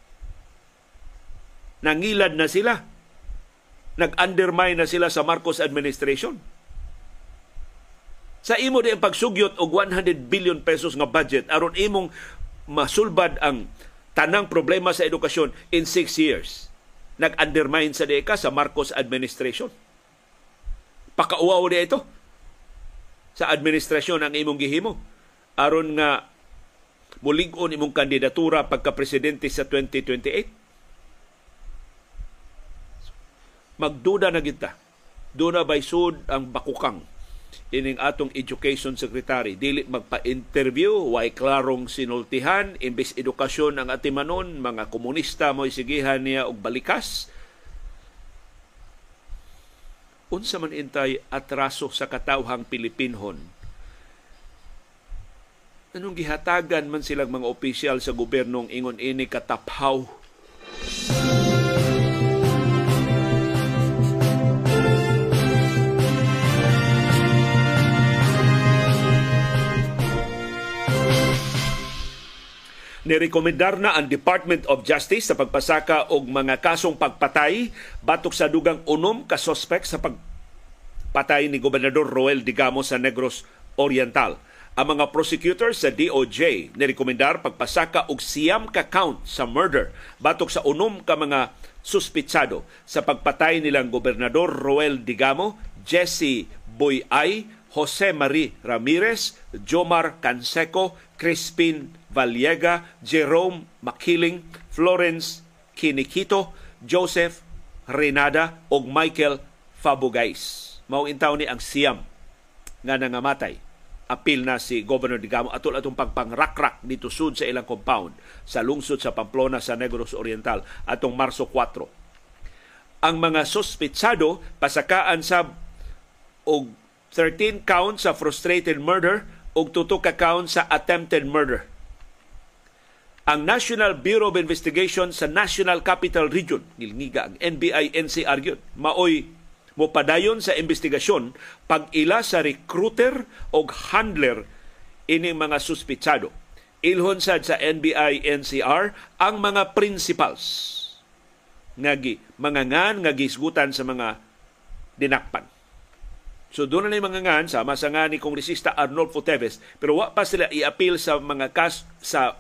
Nangilad na sila. Nag-undermine na sila sa Marcos administration. Sa imo di ang pagsugyot og one hundred billion pesos nga budget aron imong masulbad ang tanang problema sa edukasyon in six years. Nag-undermine sa deka sa Marcos administration. Pakauwaw di ito sa administrasyon ang imong gihimo aron nga mulig-on imong kandidatura pagka-presidente sa twenty twenty-eight. Magduda na kita. Duna by sud ang bakukang ining atong Education Secretary. Dili magpa-interview, way klarong sinultihan, imbis edukasyon ang atimanon, mga komunista mo'y sigihan niya og balikas. Unsa man intay atraso sa katawhang Pilipinhon. Anong gihatagan man silang mga opisyal sa gobernong ingon ini kataphaw? Nirekomendar na ang Department of Justice sa pagpasaka og mga kasong pagpatay batok sa dugang unom ka suspect sa pagpatay ni Gobernador Roel Degamo sa Negros Oriental. Ang mga prosecutors sa D O J nirekomendar pagpasaka og siyam ka count sa murder batok sa unom ka mga suspitsado sa pagpatay nilang Gobernador Roel Degamo, Jesse Boyay, Jose Marie Ramirez, Jomar Canseco, Crispin Vallega, Jerome Makiling, Florence Kinikito, Joseph Renada o Michael Fabugais. Mauintaw ni ang siyam nga nangamatay. Apil na si Governor Degamo atol atong pagpangrakrak dito sud sa ilang compound sa lungsod sa Pamplona sa Negros Oriental atong Marso four. Ang mga suspitsado pasakaan sa og thirteen counts sa frustrated murder ug tutok ka count sa attempted murder. Ang National Bureau of Investigation sa National Capital Region, nilngiga ang N B I N C R yun, maoy mopadayon sa investigasyon pag-ila sa recruiter o handler ining mga suspitsado. Ilhon sad sa N B I N C R ang mga principals nga gi mangangan nga gisgutan sa mga dinakpan. So doon na ni mga ngan, sama sa nga ni Kongresista Arnolfo Teves, pero wa pa sila i-appeal sa mga kas sa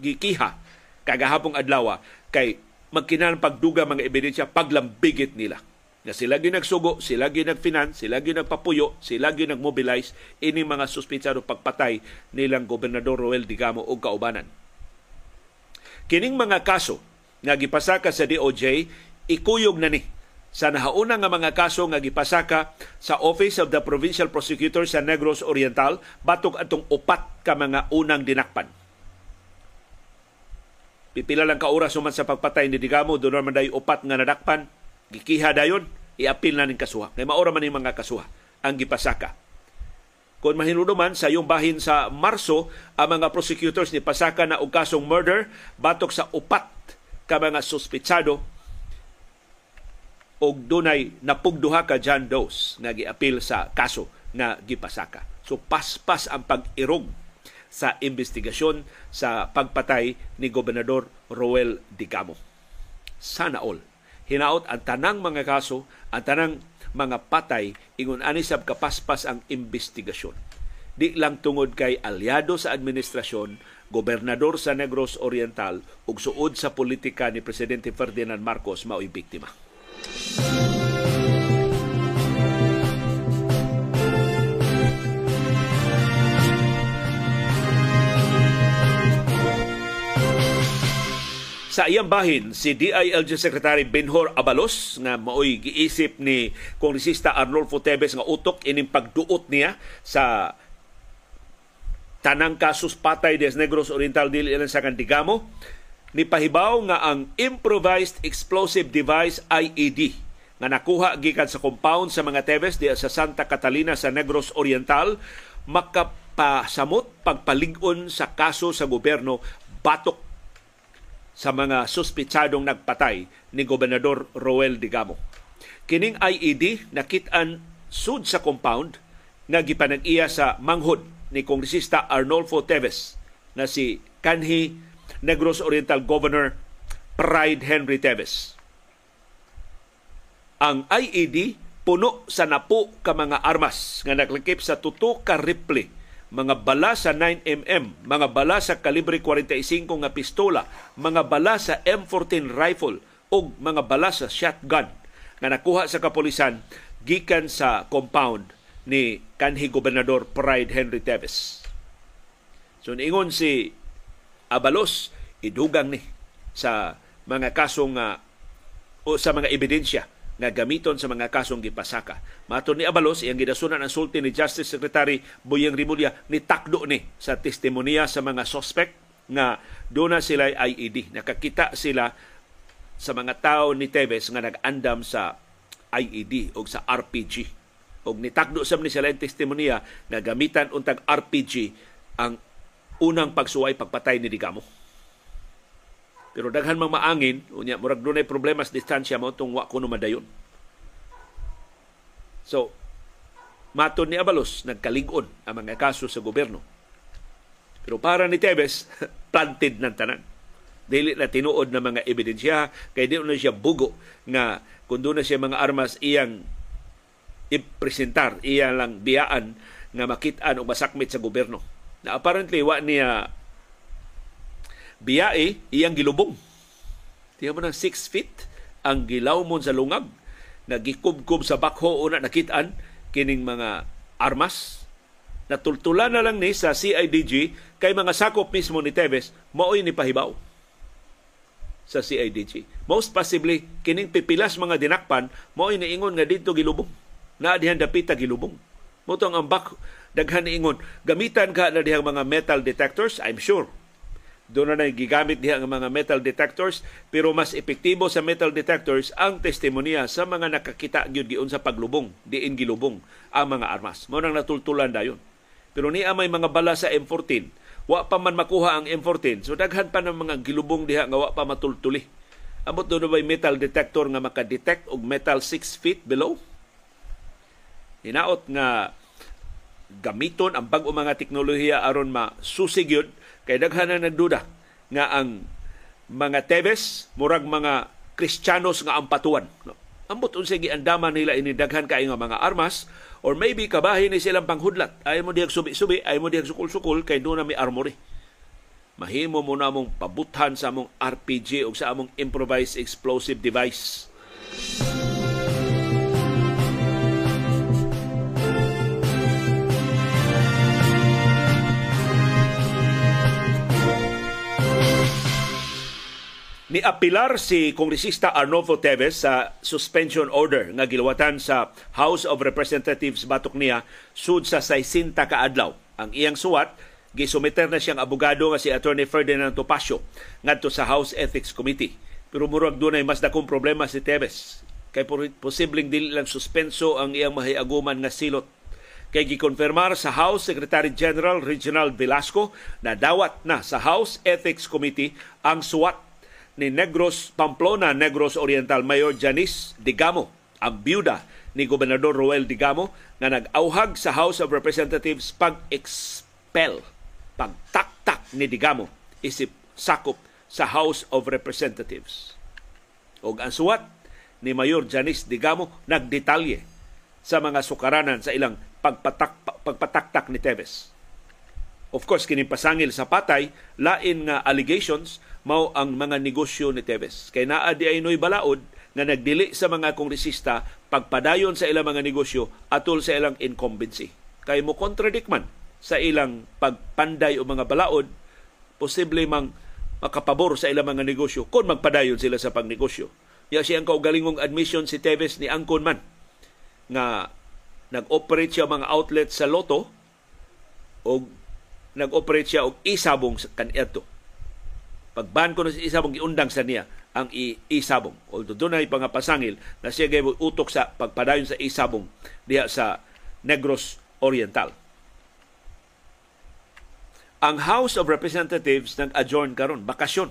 gikiha kagahapong adlawa kay magkinahanglan pagduga mga ebidensya paglambigit nila. Na sila ginagsugo, sila ginagfinance, sila ginagpapuyo, sila ginagmobilize ining mga suspitsado pagpatay nilang Gobernador Roel Degamo o kaubanan. Kining mga kaso nga gipasaka sa D O J ikuyog na ni sa nahauna nga mga kaso nga gipasaka sa Office of the Provincial Prosecutor sa Negros Oriental batok atong upat ka mga unang dinakpan. Pipila lang ka oras human sa pagpatay ni Degamo, doon naman dayo upat nga nadakpan, gikiha dayon, i-appeal na ning kasuha. Kay maura man yung mga kasuha ang gipasaka. Kung mahinuduman sa yung bahin sa Marso, ang mga prosecutors ni pasaka na og kasong murder batok sa upat ka mga suspitsado og dunay napugduha ka John Doe's nga gi-appeal sa kaso nga gipasaka. So paspas ang pag-irog sa investigasyon sa pagpatay ni Gobernador Roel Degamo. Sana all. Hinaot ang tanang mga kaso, ang tanang mga patay, ingon ani sab kapaspas ang investigasyon. Di lang tungod kay aliado sa administrasyon, gobernador sa Negros Oriental, ug suod sa politika ni Presidente Ferdinand Marcos mao'y biktima. Sa iyang bahin, si D I L G Secretary Benhur Abalos nga maoy giisip ni Kongresista Arnolfo Teves nga utok ining pagduot niya sa tanang kasus patay des Negros Oriental dili ilang sa Degamo, ni pahibaw nga ang improvised explosive device I E D nga nakuha gikan sa compound sa mga Teves diha sa Santa Catalina sa Negros Oriental makapasamot pagpalig-on sa kaso sa gobyerno batok sa mga suspitsadong nagpatay ni Gobernador Roel Degamo. Kining I E D nakit-an sud sa compound nga gipanag-iya sa manghod ni Kongresista Arnolfo Teves na si kanhi Negros Oriental Governor Pryde Henry Teves. Ang I E D puno sa napo ka mga armas nga naglakip sa tuto ka rifle, mga bala sa nine millimeter, mga bala sa kalibre forty-five nga pistola, mga bala sa M fourteen rifle o mga bala sa shotgun na nakuha sa kapulisan gikan sa compound ni kanhi Gobernador Pryde Henry Teves. So niingon si Abalos, idugang ni sa mga kasong uh, o sa mga ebidensya nga gamiton sa mga kasong gipasaka. Matun ni Abalos, iyang gidasunan ang sulti ni Justice Secretary Boyeng Rimulya ni takdo ni sa testimonya sa mga suspect nga duna sila I E D. Nakakita sila sa mga tao ni Teves nga nag-andam sa I E D o sa R P G. O ni takdo sa sila ang testimonya na gamitan untag R P G ang unang pagsuway pagpatay ni Degamo. Pero daghan mang maangin, unya murag dunay problema sa distansya mo tong wa kuno madayon. So, maton ni Abalos, nagkalig-on ang mga kaso sa gobyerno. Pero para ni Teves, planted ng tanan. Dili na tinuod na mga ebidensya, kay di na siya bugo na kung doon na siya mga armas iyang ipresentar, iyang lang biyaan na makitaan o masakmit sa gobyerno. Na apparently, wa niya biyae, iyang gilubong. Tiyan mo ng six feet ang gilaw mo sa lungag. Nagikubkub sa bakho una nakitaan kining mga armas. Natultulan na lang ni sa C I D G kay mga sakop mismo ni Teves maoy ni pahibaw sa C I D G. Most possibly, kining pipilas mga dinakpan maoy ni ingon nga dito gilubong. Naadihan dapita gilubong. Mutong ang bakho, daghan ni ingon. Gamitan ka na dihang mga metal detectors, I'm sure. Doon na gigamit diha ang mga metal detectors, pero mas epektibo sa metal detectors ang testimonya sa mga nakakita gyud giun sa paglubong, diin gilubong ang mga armas. Mao nang natultulan dayon. Pero niya may mga bala sa M fourteen, wa pa man makuha ang M fourteen. So daghan pa ng mga gilubong diha nga wa pa matultuli. Amot doon bay metal detector nga makadetect og metal six feet below. Hinaot nga gamiton ang bag-o mga teknolohiya aron masusig yun. Kay daghan na nagduda nga ang mga Teves murag mga Kristiyanos nga ang patuan. No? Ambot unsay giandaman nila ini daghan kay nga mga armas or maybe kabahin ni silang panghudlat. Ay mo diyag subi-subi, ay mo diyag sukul-sukul kay doon na may armory. Mahimo mo na mong pabuthan sa among R P G o sa among improvised explosive device. Niapilar si Kongresista Arnolfo Teves sa suspension order nga gilawatan sa House of Representatives batok niya sud sa sixty ka adlaw. Ang iyang suwat gisumiter na siyang abogado nga si Attorney Ferdinand Topacio ngadto sa House Ethics Committee. Pero murag dunay mas dakong problema si Teves kay posibleng dili lang suspenso ang iyang mahiaguman nga silot. Kay gikonfirmar sa House Secretary General Reginald Velasco na dawat na sa House Ethics Committee ang suwat ni Negros Pamplona, Negros Oriental Mayor Janice Degamo, ang byuda ni Gobernador Roel Degamo, na nag-auhag sa House of Representatives pag-expel, pagtaktak ni Degamo, isip sakop sa House of Representatives. O ang suwat ni Mayor Janice Degamo nagdetalye sa mga sukaranan sa ilang pagpatak, pagpataktak ni Teves. Of course, kinipasangil sa patay, lain nga allegations mao ang mga negosyo ni Teves. Kay naa di ay noy balaod na nagdili sa mga kongresista pagpadayon sa ilang mga negosyo atol sa ilang incumbency. Kay mo contradict man sa ilang pagpanday o mga balaod, posible mang makapabor sa ilang mga negosyo kung magpadayon sila sa pagnegosyo. Ya siya ang kaugalingong admission si Teves ni angkon man nga nag-operate siya mga outlet sa Lotto o nag-operate siya og isabong sa kanito. Pagban ko na si isabong iundang sa niya ang isabong. Although doon ay pangapasangil na siya gaybo utok sa pagpadayon sa isabong diha sa Negros Oriental. Ang House of Representatives nag-adjourn karon bakasyon.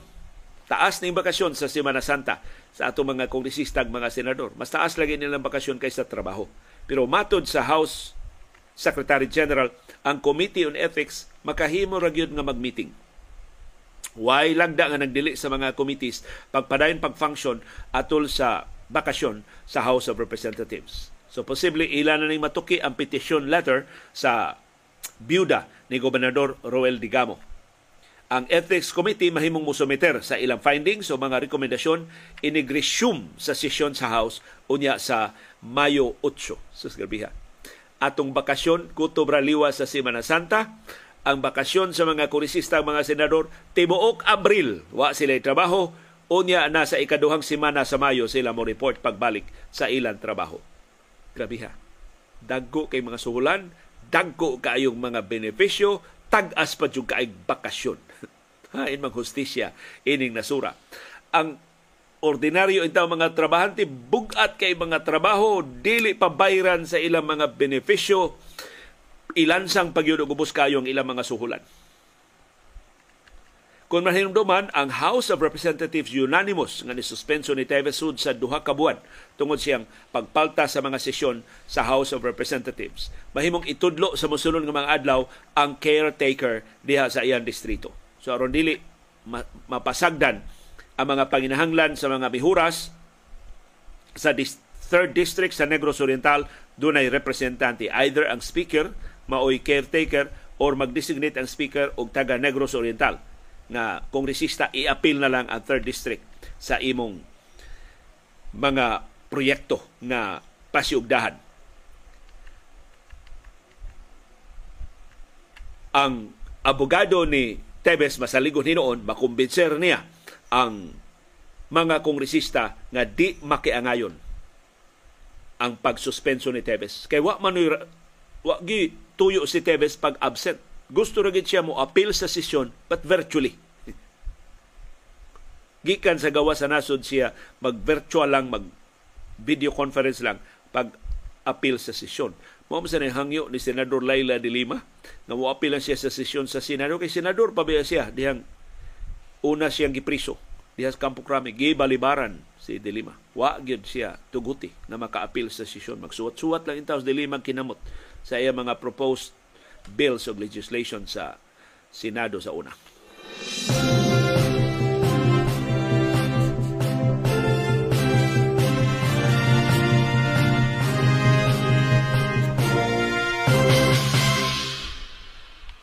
Taas na yung bakasyon sa Semana Santa sa ato mga kongresistag, mga senador. Mas taas lagi nilang bakasyon kaysa trabaho. Pero matod sa House Secretary General, ang Committee on Ethics makahimo ra gyud nga mag-meeting. Way lagda nga nagdili sa mga committees pagpadayon pag-function atol sa bakasyon sa House of Representatives. So posible ila na ning matuki ang petition letter sa byuda ni Gobernador Roel Degamo. Ang Ethics Committee mahimong musumiter sa ilang findings o mga rekomendasyon inigresyum sa sesyon sa House unya sa Mayo eight. Sus grabiha. Atong bakasyon kutubra liwa sa Semana Santa. Ang bakasyon sa mga kongresista, mga senador tibuok Abril wa sila trabaho unya na sa ikaduhang semana sa Mayo sila mo report pagbalik sa ilang trabaho. Grabiha. Dagko kay mga sugulan, dagko kaayong mga benepisyo, tag-as pa dyan kaayong bakasyon. Hain mang hustisya, ining nasura. Ang ordinaryo itaw mga trabahante, bugat kay mga trabaho, dili pabayran sa ilang mga benepisyo, ilansang pagyunugubos kayo ang ilang mga suhulan. Kung mahinumduman, ang House of Representatives unanimous nga ni suspenso ni Teves Sud sa duha ka buwan tungod siyang pagpalta sa mga sesyon sa House of Representatives. Mahimong itudlo sa mosunod nga mga adlaw ang caretaker diha sa iyang distrito. So aron dili mapasagdan ang mga panginahanglan sa mga mihuras sa third district sa Negros Oriental, dunay representante either ang speaker maoy caretaker or mag-designate ang speaker og taga Negros Oriental na kongresista i-appeal na lang ang third district sa imong mga proyekto na pasiugdahan. Ang abogado ni Teves masaligon hinoon makumbinser niya ang mga kongresista nga di makiangayon ang pagsuspenso ni Teves. Kay wa man wa gi tuyo si Teves pag absent. Gusto rin siya mo appeal sa sesyon but virtually. Gikan sa gawa sa nasod siya mag-virtual lang, mag-video conference lang pag-appeal sa sesyon. Mawam sa hangyo ni Senador Laila de Lima na mo appeal lang siya sa sesyon sa Senador. Kay Senador pabaya siya dihang una siyang gipriso. Dihas Campo Crame, gibalibaran si de Lima. Wa gyud siya tuguti na maka-appeal sa sesyon. Magsuwat-suwat lang intaos de Lima kinamot sa iya mga proposed bills of legislation sa Senado sa una.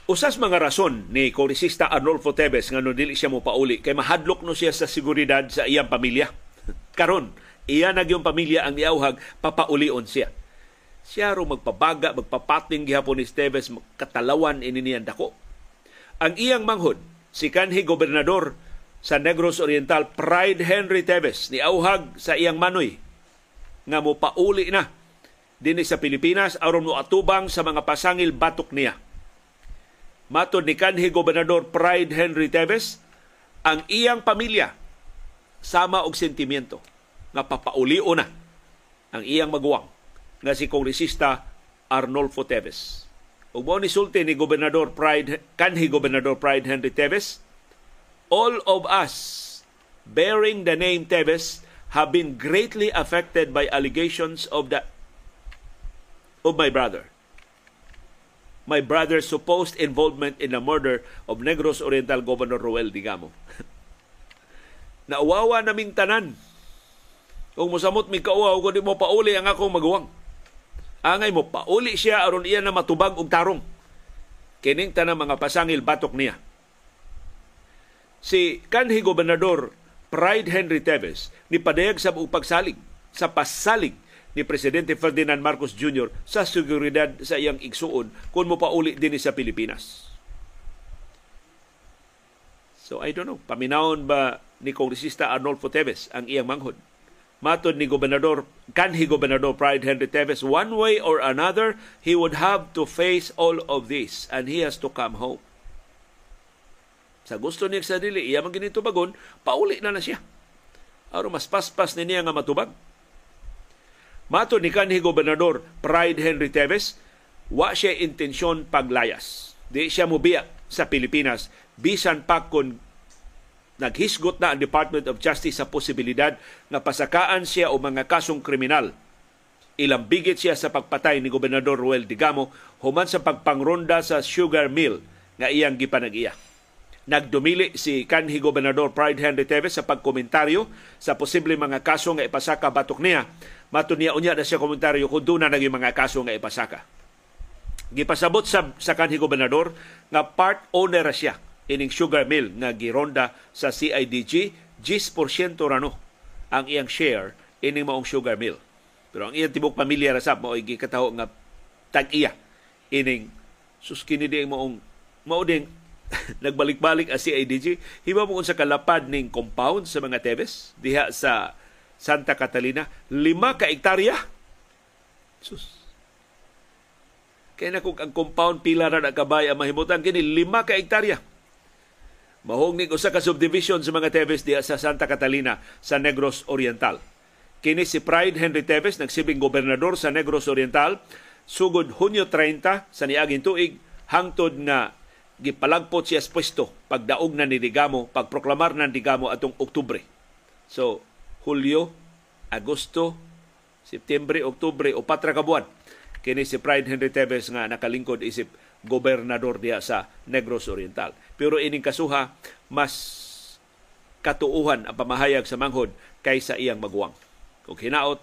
Usas mga rason ni Kongresista Arnolfo Teves nga no dili siya mo pauli kay mahadlok no siya sa seguridad sa iyang pamilya. Karon, iya na gyung pamilya ang iawhag papaulion siya. Siya ro magpabaga, magpapating gihapon ni Teves, katalawan ininiyan dako. Ang iyang manghod, si kanhi gobernador sa Negros Oriental, Pryde Henry Teves, ni auhag sa iyang manoy, nga mo pauli na dinhi sa Pilipinas, aron mo atubang sa mga pasangil batok niya. Matod ni kanhi gobernador Pryde Henry Teves, ang iyang pamilya, sama og sentimiento, nga papauli na ang iyang maguwang nga si Kongresista Arnolfo Teves. Ug mao ni sulti ni Gobernador Pryde kanhi Gobernador Pryde Henry Teves, all of us bearing the name Teves have been greatly affected by allegations of the of my brother. My brother's supposed involvement in the murder of Negros Oriental Governor Roel Degamo. Nauwawa naming tanan. Kung musamot mi kauaw, kung di mo pauli ang akong maguwang. Angay mo, pauli siya aron iya na matubag og tarong. Kining tanang mga pasangil batok niya. Si kanhi Gobernador Pryde Henry Teves ni padayag sa pagsalig sa pasalig ni Presidente Ferdinand Marcos Junior sa seguridad sa iyang igsuon kung mupauli din sa Pilipinas. So, I don't know. Paminaon ba ni Kongresista Arnolfo Teves ang iyang manghod? Matod ni Gobernador, kanhi Gobernador Pryde Henry Teves, one way or another, he would have to face all of this and he has to come home. Sa gusto niya sa dili, iya man ginito bagon, pauli na na siya. Aron mas paspas ni niya nga matubag. Mato ni kanhi Gobernador Pryde Henry Teves, wa siya intensyon paglayas. Di siya mubiya sa Pilipinas. Bisan pa kung naghisgot na ang Department of Justice sa posibilidad na pasakaan siya o mga kasong kriminal. Ilambigit siya sa pagpatay ni Gobernador Roel Degamo human sa pagpangronda sa sugar mill nga iyang gipanag-iya. Nagdumili si kanhi Gobernador Pryde Henry Teves sa pagkomentaryo sa posible mga kaso nga ipasaka batok niya. Matuniya-unya na siya komentaryo kung doon na naging mga kaso nga ipasaka. Gipasabot sa, sa kanhi Gobernador nga part owner siya ining sugar mill nga gironda sa C I D G, ten percent rano ang iyang share ining maong sugar mill. Pero ang iyang tibok pamilya rasap mao'y gikataho nga tag-iya ining suskinidig maong mauding nagbalik-balik ang C I D G, hiba mo sa kalapad ning compound sa mga Teves, diha sa Santa Catalina, lima ka hektarya. Sus. Kaya na kung ang compound pila na nakabay ang mahimutan, kini lima ka hektarya. Mahongnig usa ka subdivision sa mga Teves diha sa Santa Catalina sa Negros Oriental. Kini si Pryde Henry Teves, nagsibing gobernador sa Negros Oriental, sugod Hunyo thirty sa niaging tuig, hangtod nga gipalagpot siya sa pwesto pagdaog na ni Degamo, pagproklamar ng Degamo atong Oktubre. So, Hulyo, Agosto, Septembre, Oktubre, o patra ka buwan. Kini si Pryde Henry Teves nga nakalingkod isip gobernador diya sa Negros Oriental. Pero ining kasuha, mas katuuhan ang pamahayag sa manghod kaysa iyang maguwang. Kung hinaot,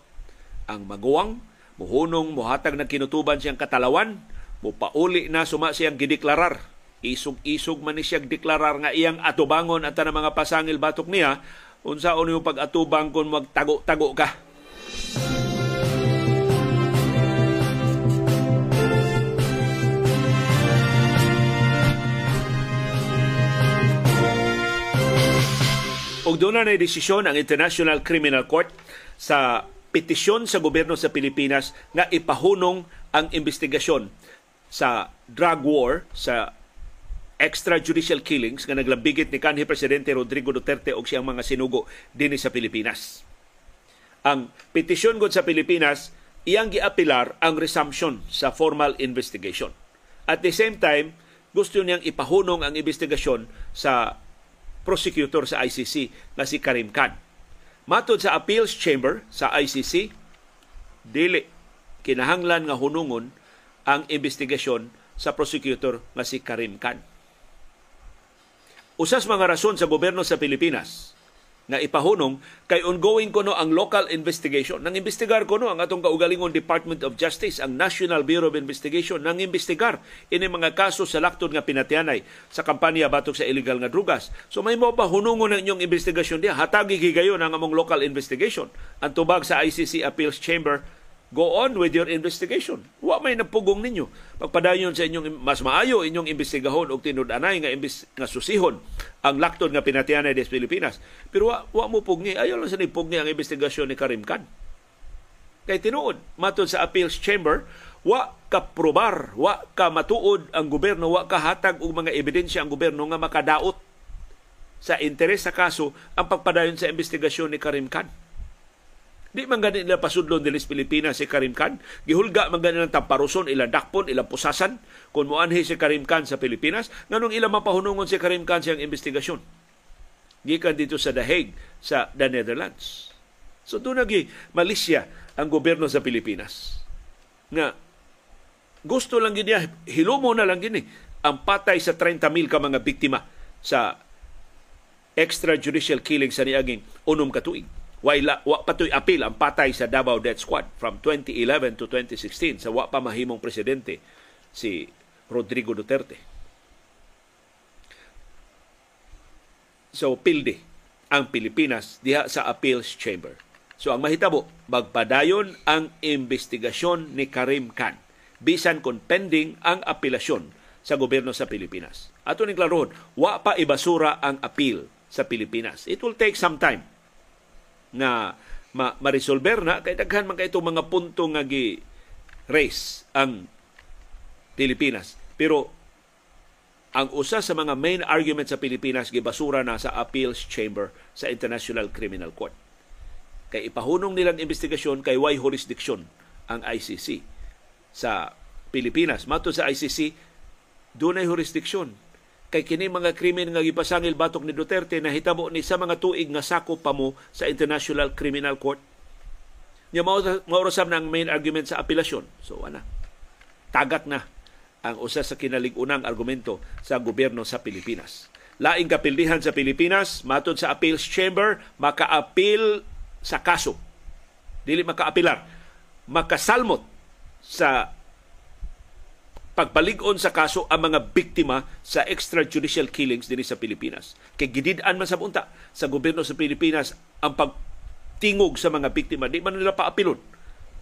ang maguwang, muhunong, muhatag ng kinutuban siyang katalawan, mupauli na suma siyang gideklarar. Isog-isog man siya deklarar nga iyang atubangon at ang mga pasangil batok niya, unsaon yung pag-atubang kung magtago-tago ka. Og doon na na desisyon ang International Criminal Court sa petisyon sa gobyerno sa Pilipinas na ipahunong ang investigasyon sa drug war, sa extrajudicial killings nga naglambigit ni kanhi Presidente Rodrigo Duterte og siyang mga sinugo dinhi sa Pilipinas. Ang petisyon gud sa Pilipinas, iyang giapilar ang resumption sa formal investigation. At the same time, gusto niyang ipahunong ang investigasyon sa prosecutor sa I C C na si Karim Khan. Matod sa Appeals Chamber sa I C C, dili kinahanglan nga hunungon ang investigasyon sa prosecutor na si Karim Khan. Usas mga rason sa gobyerno sa Pilipinas na ipahunong kay ongoing kuno ang local investigation. Nang investigar kuno ang atong kaugalingon Department of Justice, ang National Bureau of Investigation, nang investigar ini mga kaso sa laktod nga pinatianay sa kampanya batok sa illegal nga drugas. So may mo pa hunungon ang inyong investigasyon diha. Hatagi gigayon ang among local investigation. Ang tubag sa I C C Appeals Chamber, go on with your investigation. Wa may napugong ninyo. Pagpadayon sa inyong mas maayo inyong imbestigahon og tinud-anay nga imbes nga susihon ang laktod nga pinatianay des Pilipinas. Pero wa, wa mo pugni, ayo lang sa ni pugni ang investigasyon ni Karim Khan. Kay tinuod matod sa Appeals Chamber, wa ka probar, wa ka matuod ang gobyerno, wa ka hatag og mga ebidensya ang gobyerno nga makadaot sa interes sa kaso ang pagpadayon sa investigasyon ni Karim Khan. Di man gani nila pasudlon dilis Pilipinas si Karim Khan. Gihulga man gani ng tamparuson, ilang dakpon, ilang pusasan kung muanhi si Karim Khan sa Pilipinas. Nganong ilang mapahunungon si Karim Khan siyang investigasyon. Gikan dito sa The Hague, sa The Netherlands. So doon naging malisya ang gobyerno sa Pilipinas. Nga, gusto lang gini, hilumo na lang gini, ang patay sa thirty mil ka mga biktima sa extrajudicial killing sa niaging unum katuig. Wala wa patoy apil ang patay sa Davao Death Squad from twenty eleven to twenty sixteen sa wa pa mahimong presidente si Rodrigo Duterte. So pildi ang Pilipinas diha sa Appeals Chamber. So ang mahitabo bagpadayon ang investigasyon ni Karim Khan bisan kon pending ang apelasyon sa gobyerno sa Pilipinas. Ato ning klarohon, wa pa ibasura ang appeal sa Pilipinas. It will take some time na ma- ma-resolver na kay daghan man kay itong mga punto nga gi-raise ang Pilipinas. Pero ang usa sa mga main argument sa Pilipinas gibasura na sa Appeals Chamber sa International Criminal Court. Kay ipahunong nilang investigasyon kay way jurisdiction ang I C C sa Pilipinas. Matud sa I C C, dunay jurisdiction kay kini mga krimen nga gipasangil batok ni Duterte na hitabo ni sa mga tuig nga sakop pa mo sa International Criminal Court. Nya maurasam na ang main argument sa apelasyon. So ana, tagat na ang usa sa kinalig-unang argumento sa gobyerno sa Pilipinas. Laing kapildihan sa Pilipinas, matod sa Appeals Chamber, makaapil sa kaso. Dili makaapilar. Makasalmot sa pagbalig-on sa kaso ang mga biktima sa extrajudicial killings din sa Pilipinas. Kay gidid-an man sa punta sa gobyerno sa Pilipinas ang pagtingog sa mga biktima. Di man nila paapilon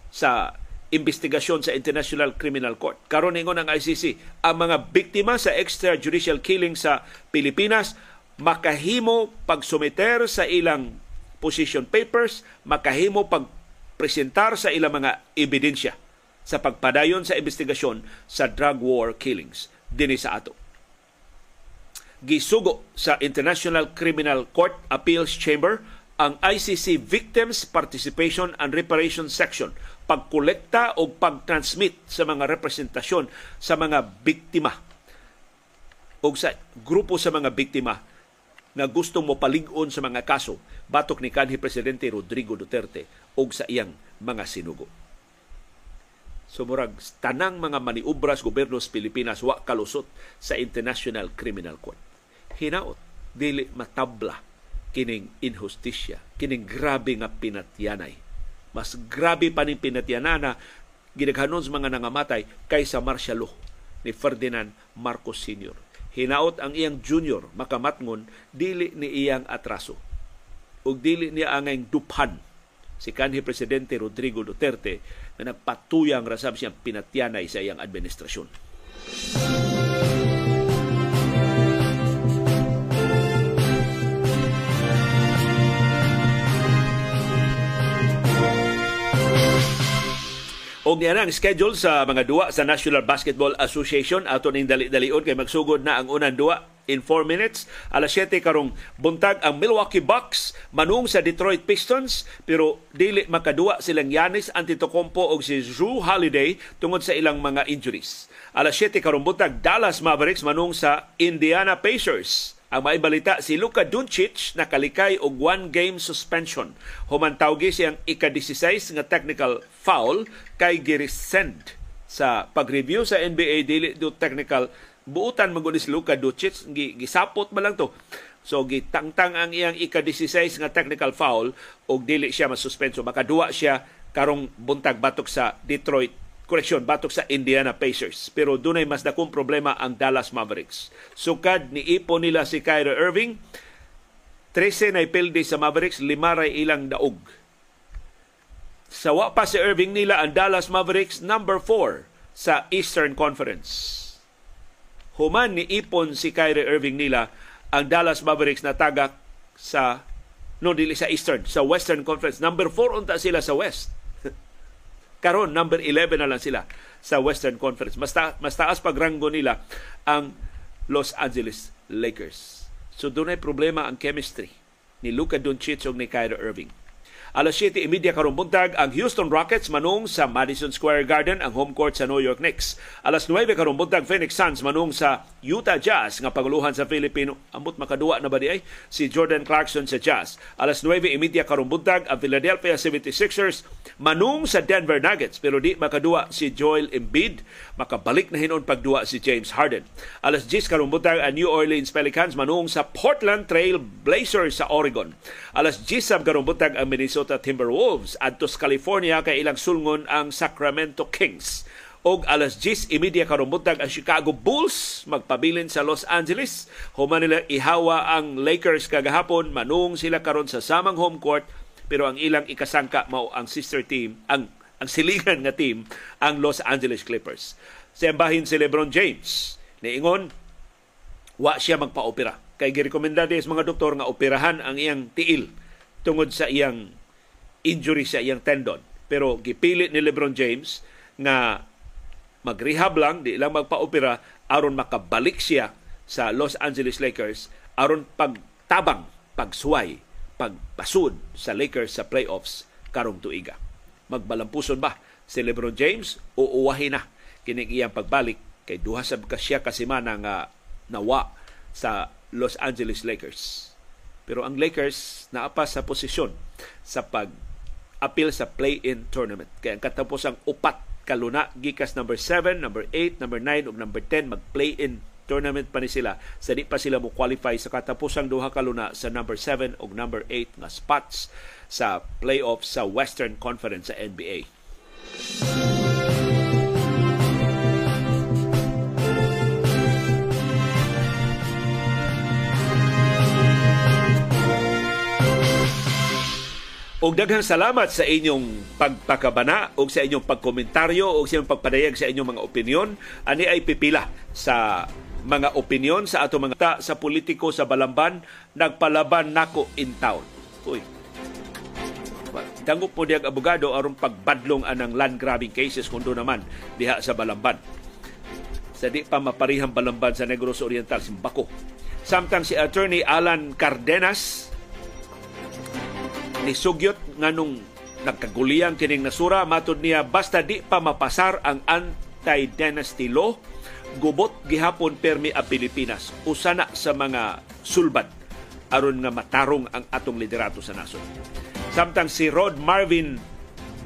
sa investigasyon sa International Criminal Court. Karon ningon ang I C C, ang mga biktima sa extrajudicial killings sa Pilipinas makahimo pagsumiter sa ilang position papers, makahimo pagpresentar sa ilang mga ebidensya sa pagpadayon sa investigasyon sa drug war killings dinhi sa ato. Gisugo sa International Criminal Court Appeals Chamber ang I C C Victims Participation and Reparation Section, pagkolekta o pagtransmit sa mga representasyon sa mga biktima o sa grupo sa mga biktima na gusto mo palig-on sa mga kaso batok ni kanhi Presidente Rodrigo Duterte o sa iyang mga sinugo. So murag tanang mga maniubras gobyerno sa Pilipinas wa kalusot sa International Criminal Court. Hinaot dili matabla kining injustisya, kining grabe nga pinatyanay. Mas grabe pa ning pinatyanana gidaghanon sa mga nangamatay kaysa martial law ni Ferdinand Marcos Senior Hinaot ang iyang junior makamatngon dili ni iyang atraso ug dili niya angay duphan si kanhi Presidente Rodrigo Duterte na nagpatuyang rasab siyang pinatyanay sa iyang administrasyon. Og niya na ang schedule sa mga duwa sa National Basketball Association. Ato ning dali-dalion kay magsugod na ang unang duwa in four minutes. alas siyete karong buntag ang Milwaukee Bucks manung sa Detroit Pistons, pero dili makaduwa silang Giannis Antetokounmpo og si Jrue Holiday tungod sa ilang mga injuries. alas siyete karong buntag Dallas Mavericks manung sa Indiana Pacers. Ang maibalita si Luka Doncic nakalikay og one-game suspension. Humantawgi siyang ika-sixteen nga technical foul kay giresend sa pag-review sa N B A dili do technical buutan maguni si Luka Doncic gisapot man lang to. So gitangtang ang iyang ika-sixteen nga technical foul og dili siya masuspenso. Makaduwa siya karong buntag batok sa Detroit Correction, batok sa Indiana Pacers. Pero dunay mas dakong problema ang Dallas Mavericks. Sukad ni ipo nila si Kyrie Irving, thirteen na ipildi sa Mavericks, five ray ilang daog. Sawa pa si Irving nila ang Dallas Mavericks number four sa Eastern Conference. Human ni ipon si Kyrie Irving nila ang Dallas Mavericks na tagak sa no dili sa Eastern, sa Western Conference. Number four unta sila sa West. Karon number eleven na lang sila sa Western Conference. Mas, ta- mas taas pagranggo nila ang Los Angeles Lakers. So doon ay problema ang chemistry ni Luka Doncic ug ni Kyrie Irving. Alas siyete trenta karong buntag ang Houston Rockets manung sa Madison Square Garden ang home court sa New York Knicks. Alas nuwebe karong buntag Phoenix Suns manung sa Utah Jazz nga panguluhan sa Filipino. Ambot makaduwa na ba di ay si Jordan Clarkson sa Jazz. Alas nuwebe trenta karong buntag ang Philadelphia seventy-sixers manung sa Denver Nuggets pero di makaduwa si Joel Embiid. Makabalik na hinon pagduwa si James Harden. Alas diyes karong buntag ang New Orleans Pelicans manung sa Portland Trail Blazers sa Oregon. Alas diyes karong buntag ang Minnesota Timberwolves adto sa California kay ilang sulngon ang Sacramento Kings. Og alas diyes trenta karong buntag ang Chicago Bulls magpabilin sa Los Angeles. Human nila ihawa ang Lakers kagahapon, manung sila karon sa samang home court pero ang ilang ikasangka mao ang sister team, ang ang silingan nga team, ang Los Angeles Clippers. Sembahin si LeBron James, niingon wa siya magpaopera. Kay girekomenda sa mga doktor nga operahan ang iyang tiil tungod sa iyang injury sa iyang tendon. Pero gipili ni LeBron James nga magrehab lang, di lang magpa-opera aron makabalik siya sa Los Angeles Lakers, aron pagtabang, pagsuway, pagpasud sa Lakers sa playoffs karong tuiga. Magbalampuson ba si LeBron James o uwahin na kining iyang pagbalik kay duha sab ka siya ka semana nga nawa sa Los Angeles Lakers. Pero ang Lakers naapa sa posisyon sa pag-appeal sa play-in tournament. Kaya ang katapusang upat kaluna, gikas number seven, number eight, number nine, o number ten, mag-play-in tournament pa ni sila. Sa di pa sila mo-qualify sa katapusang duha kaluna sa number seven o number eight na spots sa playoffs sa Western Conference sa N B A. Og daghang salamat sa inyong pagpakabana og sa inyong pagkomentaryo og sa inyong pagpadayag sa inyong mga opinyon. Ani ay pipila sa mga opinyon sa ato mga ta sa politiko sa Balamban, nagpalaban nako in town. Uy. Dango po diag abogado aron pagbadlong anang land grabbing cases kundo naman diha sa Balamban. Sa di pa maparihang Balamban sa Negros Oriental simbako. Samtang si Attorney Alan Cardenas ni sugyot nga nung nagkaguliyang kining nasura, matod niya basta di pa mapasar ang anti-dynasty law, gubot gihapon permi a Pilipinas. Usana sa mga sulbat aron nga matarong ang atong liderato sa nasod. Samtang si Rod Marvin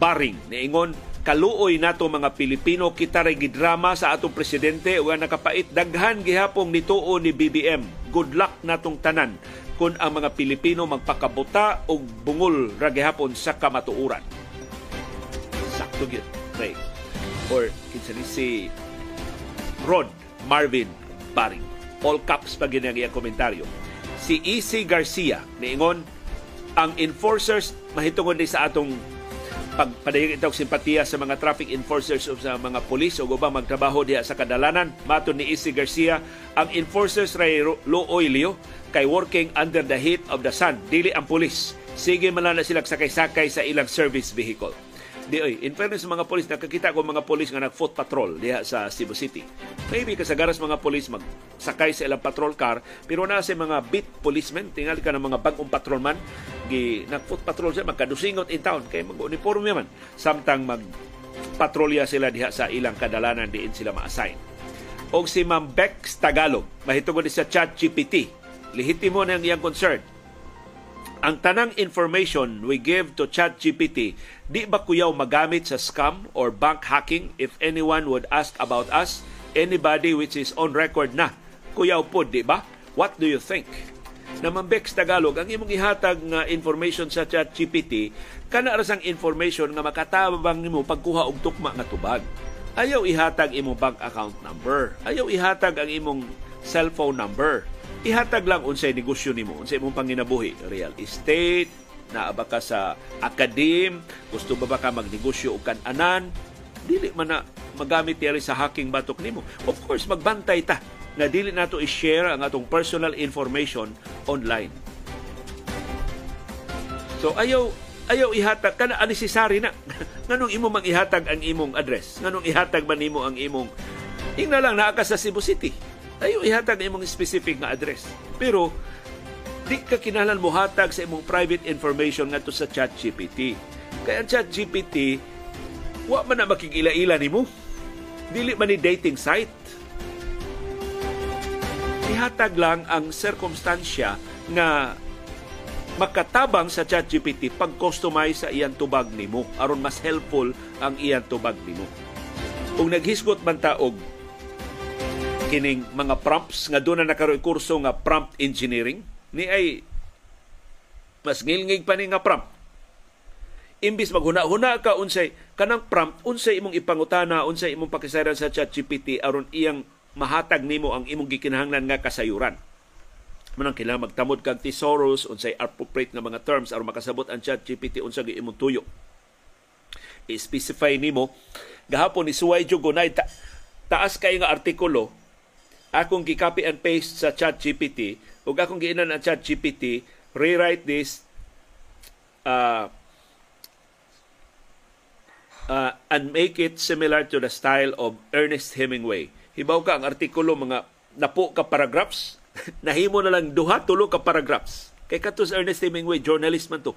Baring niingon, kaluoy nato mga Pilipino, kita ray gidrama sa atong presidente o nakapait daghan gihapong nituo ni B B M. Good luck natong tanan kun ang mga Pilipino magpakabuta o bungol ra gihapon sa kamatuuran. Sakto gyud, right? Or kinsa ni si Rod Marvin Baring. All caps pa gyud ang iyang komentaryo. Si E C Garcia niingon, ang enforcers mahitungon ni sa atong pagpadayag itong simpatiya sa mga traffic enforcers o sa mga polis o gubang magtrabaho diha sa kadalanan. Matod ni E C Garcia, ang enforcers ray luoy liyo kay working under the heat of the sun. Dili ang polis. Sige man na silang sakay-sakay sa ilang service vehicle. Di oy, in fairness sa mga polis, nakakita ko mga polis nga nag-foot patrol diha sa Cebu City. Maybe kasagaras mga polis magsakay sa ilang patrol car, pero na sa mga beat policemen, tingali ka ng mga bagong patrolman, nag-foot patrol siya, magkadusingot in town, kaya mag-uniform yaman. Samtang mag-patrolya sila diha sa ilang kadalanan, diin sila ma-assign. O si Ma'am Bex Tagalog, mahitungod sa ChatGPT, lehitimo na ang iyang concern. Ang tanang information we give to ChatGPT, di ba kuyaw magamit sa scam or bank hacking? If anyone would ask about us, anybody which is on record na, kuyaw po, di ba? What do you think? Naman Bex Tagalog, ang imong ihatag nga information sa ChatGPT, kana rasang information nga makatabang nimo pagkuha og tukma nga tubag. Ayaw ihatag imong bank account number. Ayaw ihatag ang imong cellphone number. Ihatag lang unsay negosyo nimo, unsay imong panginabuhi, real estate, naa ba ka sa akadim, gusto ba ba ka magnegosyo og kan-anan, dili man na magamit diri sa hacking batok nimo. Of course magbantay ta na dili nato i-share ang atong personal information online. So ayaw ayaw ihatag kana unnecessary na. Nganong imo mang ihatag ang imong address? Nganong ihatag man nimo ang imong ingna lang naa ka sa Cebu City? Ayaw ihatag imong specific na address. Pero di ka kinahanglan mohatag sa imong private information ngadto sa ChatGPT. Kaya ang ChatGPT, wa man na makikila-ila nimo. Dili man ni dating site. Ihatag lang ang circumstansya nga makatabang sa ChatGPT pag-customize sa iyang tubag nimo aron mas helpful ang iyang tubag nimo. Kung naghisgot man ta og kining mga prompts nga doon na nakaroon kurso nga prompt engineering, ni ay mas ngilngig pa ni nga prompt. Imbis maghuna-huna ka unsay kanang prompt, unsay imong ipangutana, unsay imong pakisayran sa ChatGPT aron iyang mahatag nimo ang imong gikinahanglan nga kasayuran. Manang kailangan magtamod kag thesaurus, unsay appropriate nga mga terms aron makasabot ang ChatGPT unsa gi imong tuyo. I-specify nimo gahapon ni suway jugonay ta- taas kay nga artikulo akong gi-copy and paste sa ChatGPT ug akong giinan ang ChatGPT rewrite this uh, Uh, and make it similar to the style of Ernest Hemingway. Hibaw ka ang artikulo, mga napo ka paragraphs, nahimo na lang duha, tulo ka paragraphs. Kay katos Ernest Hemingway, journalist man to.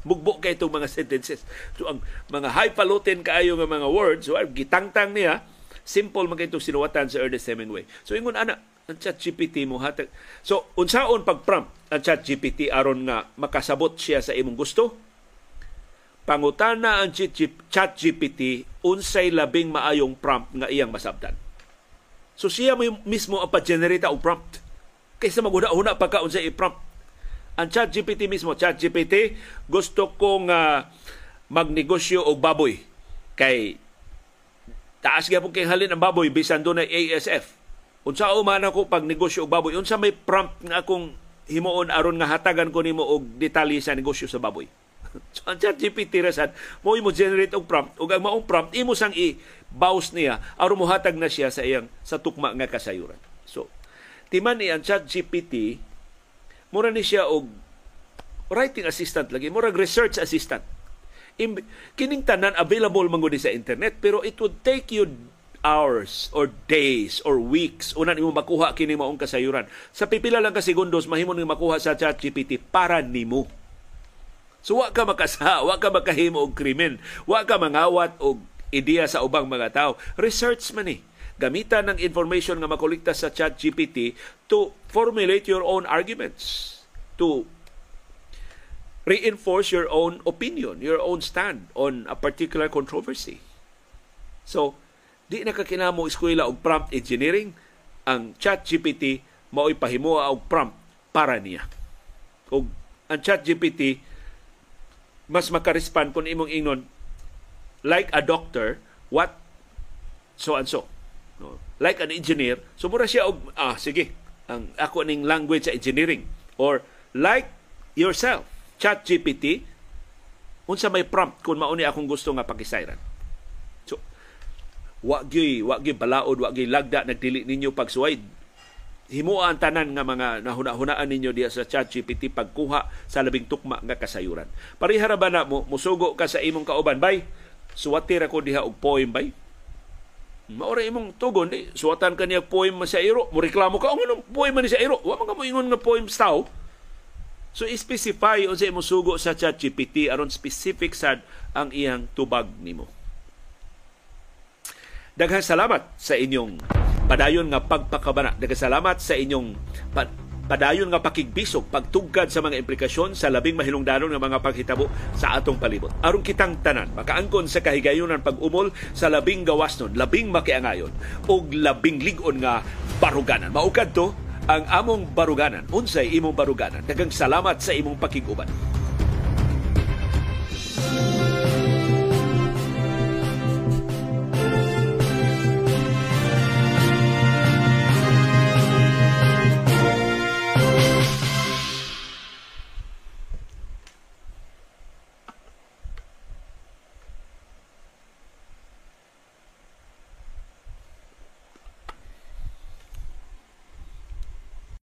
Bugbo ka itong mga sentences. So ang mga highfalutin kaayo ng mga words, so, gitangtang niya, simple mga itong sinuwatan sa Ernest Hemingway. So ingon ana, ang ChatGPT mo hatag. So unsaon pag-prompt ang ChatGPT aron nga makasabot siya sa imong gusto? Pangutana ang ChatGPT unsay labing maayong prompt nga iyang masabtan. So siya mismo ang pa-generate og prompt kaysa maguna-una pagka unsay i-prompt. Ang ChatGPT mismo, ChatGPT, gusto kong uh, magnegosyo og baboy. Kay taas gyapon kay halin ang baboy bisan dunay A S F. Unsa man ako pag negosyo og baboy? Unsa may prompt nga akong himuon aron nga hatagan ko nimo og detalye sa negosyo sa baboy? So ang ChatGPT rasan, mo imo generate og prompt, ug ang maong prompt imo sang i-baus niya aron mohatag na siya sa iyang sa tukma nga kasayuran. So timan ni ang ChatGPT mura ni siya og writing assistant lagi, mura research assistant. Im- kining tanan available man gud sa internet, pero it would take you hours or days or weeks unan imo makuha kini maong kasayuran. Sa pipila lang ka segundos mahimo ning makuha sa ChatGPT para nimo. So wa ka makasaha, wa ka makahimo og krimen, wa ka mangawat og ideya sa ubang mga tao. Research man ni. Eh. Gamitan ng information nga makolekta sa ChatGPT to formulate your own arguments, to reinforce your own opinion, your own stand on a particular controversy. So, di na ka kinahanglan eskwela og prompt engineering, ang ChatGPT mao'y pahimoa og prompt para niya. Og ang ChatGPT mas makarespond kung imong ingnon, like a doctor, what so-and-so. No? Like an engineer, sumura siya og, ah, sige, ang ako ning language sa engineering. Or, like yourself, ChatGPT, unsa may prompt kung mauni akong gusto nga pakisayran. So, wag yo'y, wag yo'y balaod, wag yo'y lagda, nagdili ninyo pagsuwaid. Himua ang tanan nga mga nahuna-hunaan ninyo diya sa ChatGPT pagkuha sa labing tukma nga kasayuran. Parihara ba na mo, musugo ka sa imong kauban, bay? Suwatir ako diha og poem, bay? Maura imong tugon, eh. Suwatan ka niya poem sa iro. Mureklamo ka, o anong poem man sa iro? Wa man ka mo ingon nga poem staw. So, specify o sa imong sugo sa ChatGPT aron specific sad ang iyang tubag nimo. Daghang salamat sa inyong padayon nga pagpakabana. Nagkasalamat sa inyong pa- padayon nga pakigbisog, pagtugad sa mga implikasyon sa labing mahilungdanon nga mga paghitabo sa atong palibot. Aron kitang tanan, makaangkon sa kahigayunan pag-umol sa labing gawasnon, labing makiangayon, o labing ligon nga baruganan. Maukad to ang among baruganan. Unsay imong baruganan. Daghang salamat sa imong pakiguban.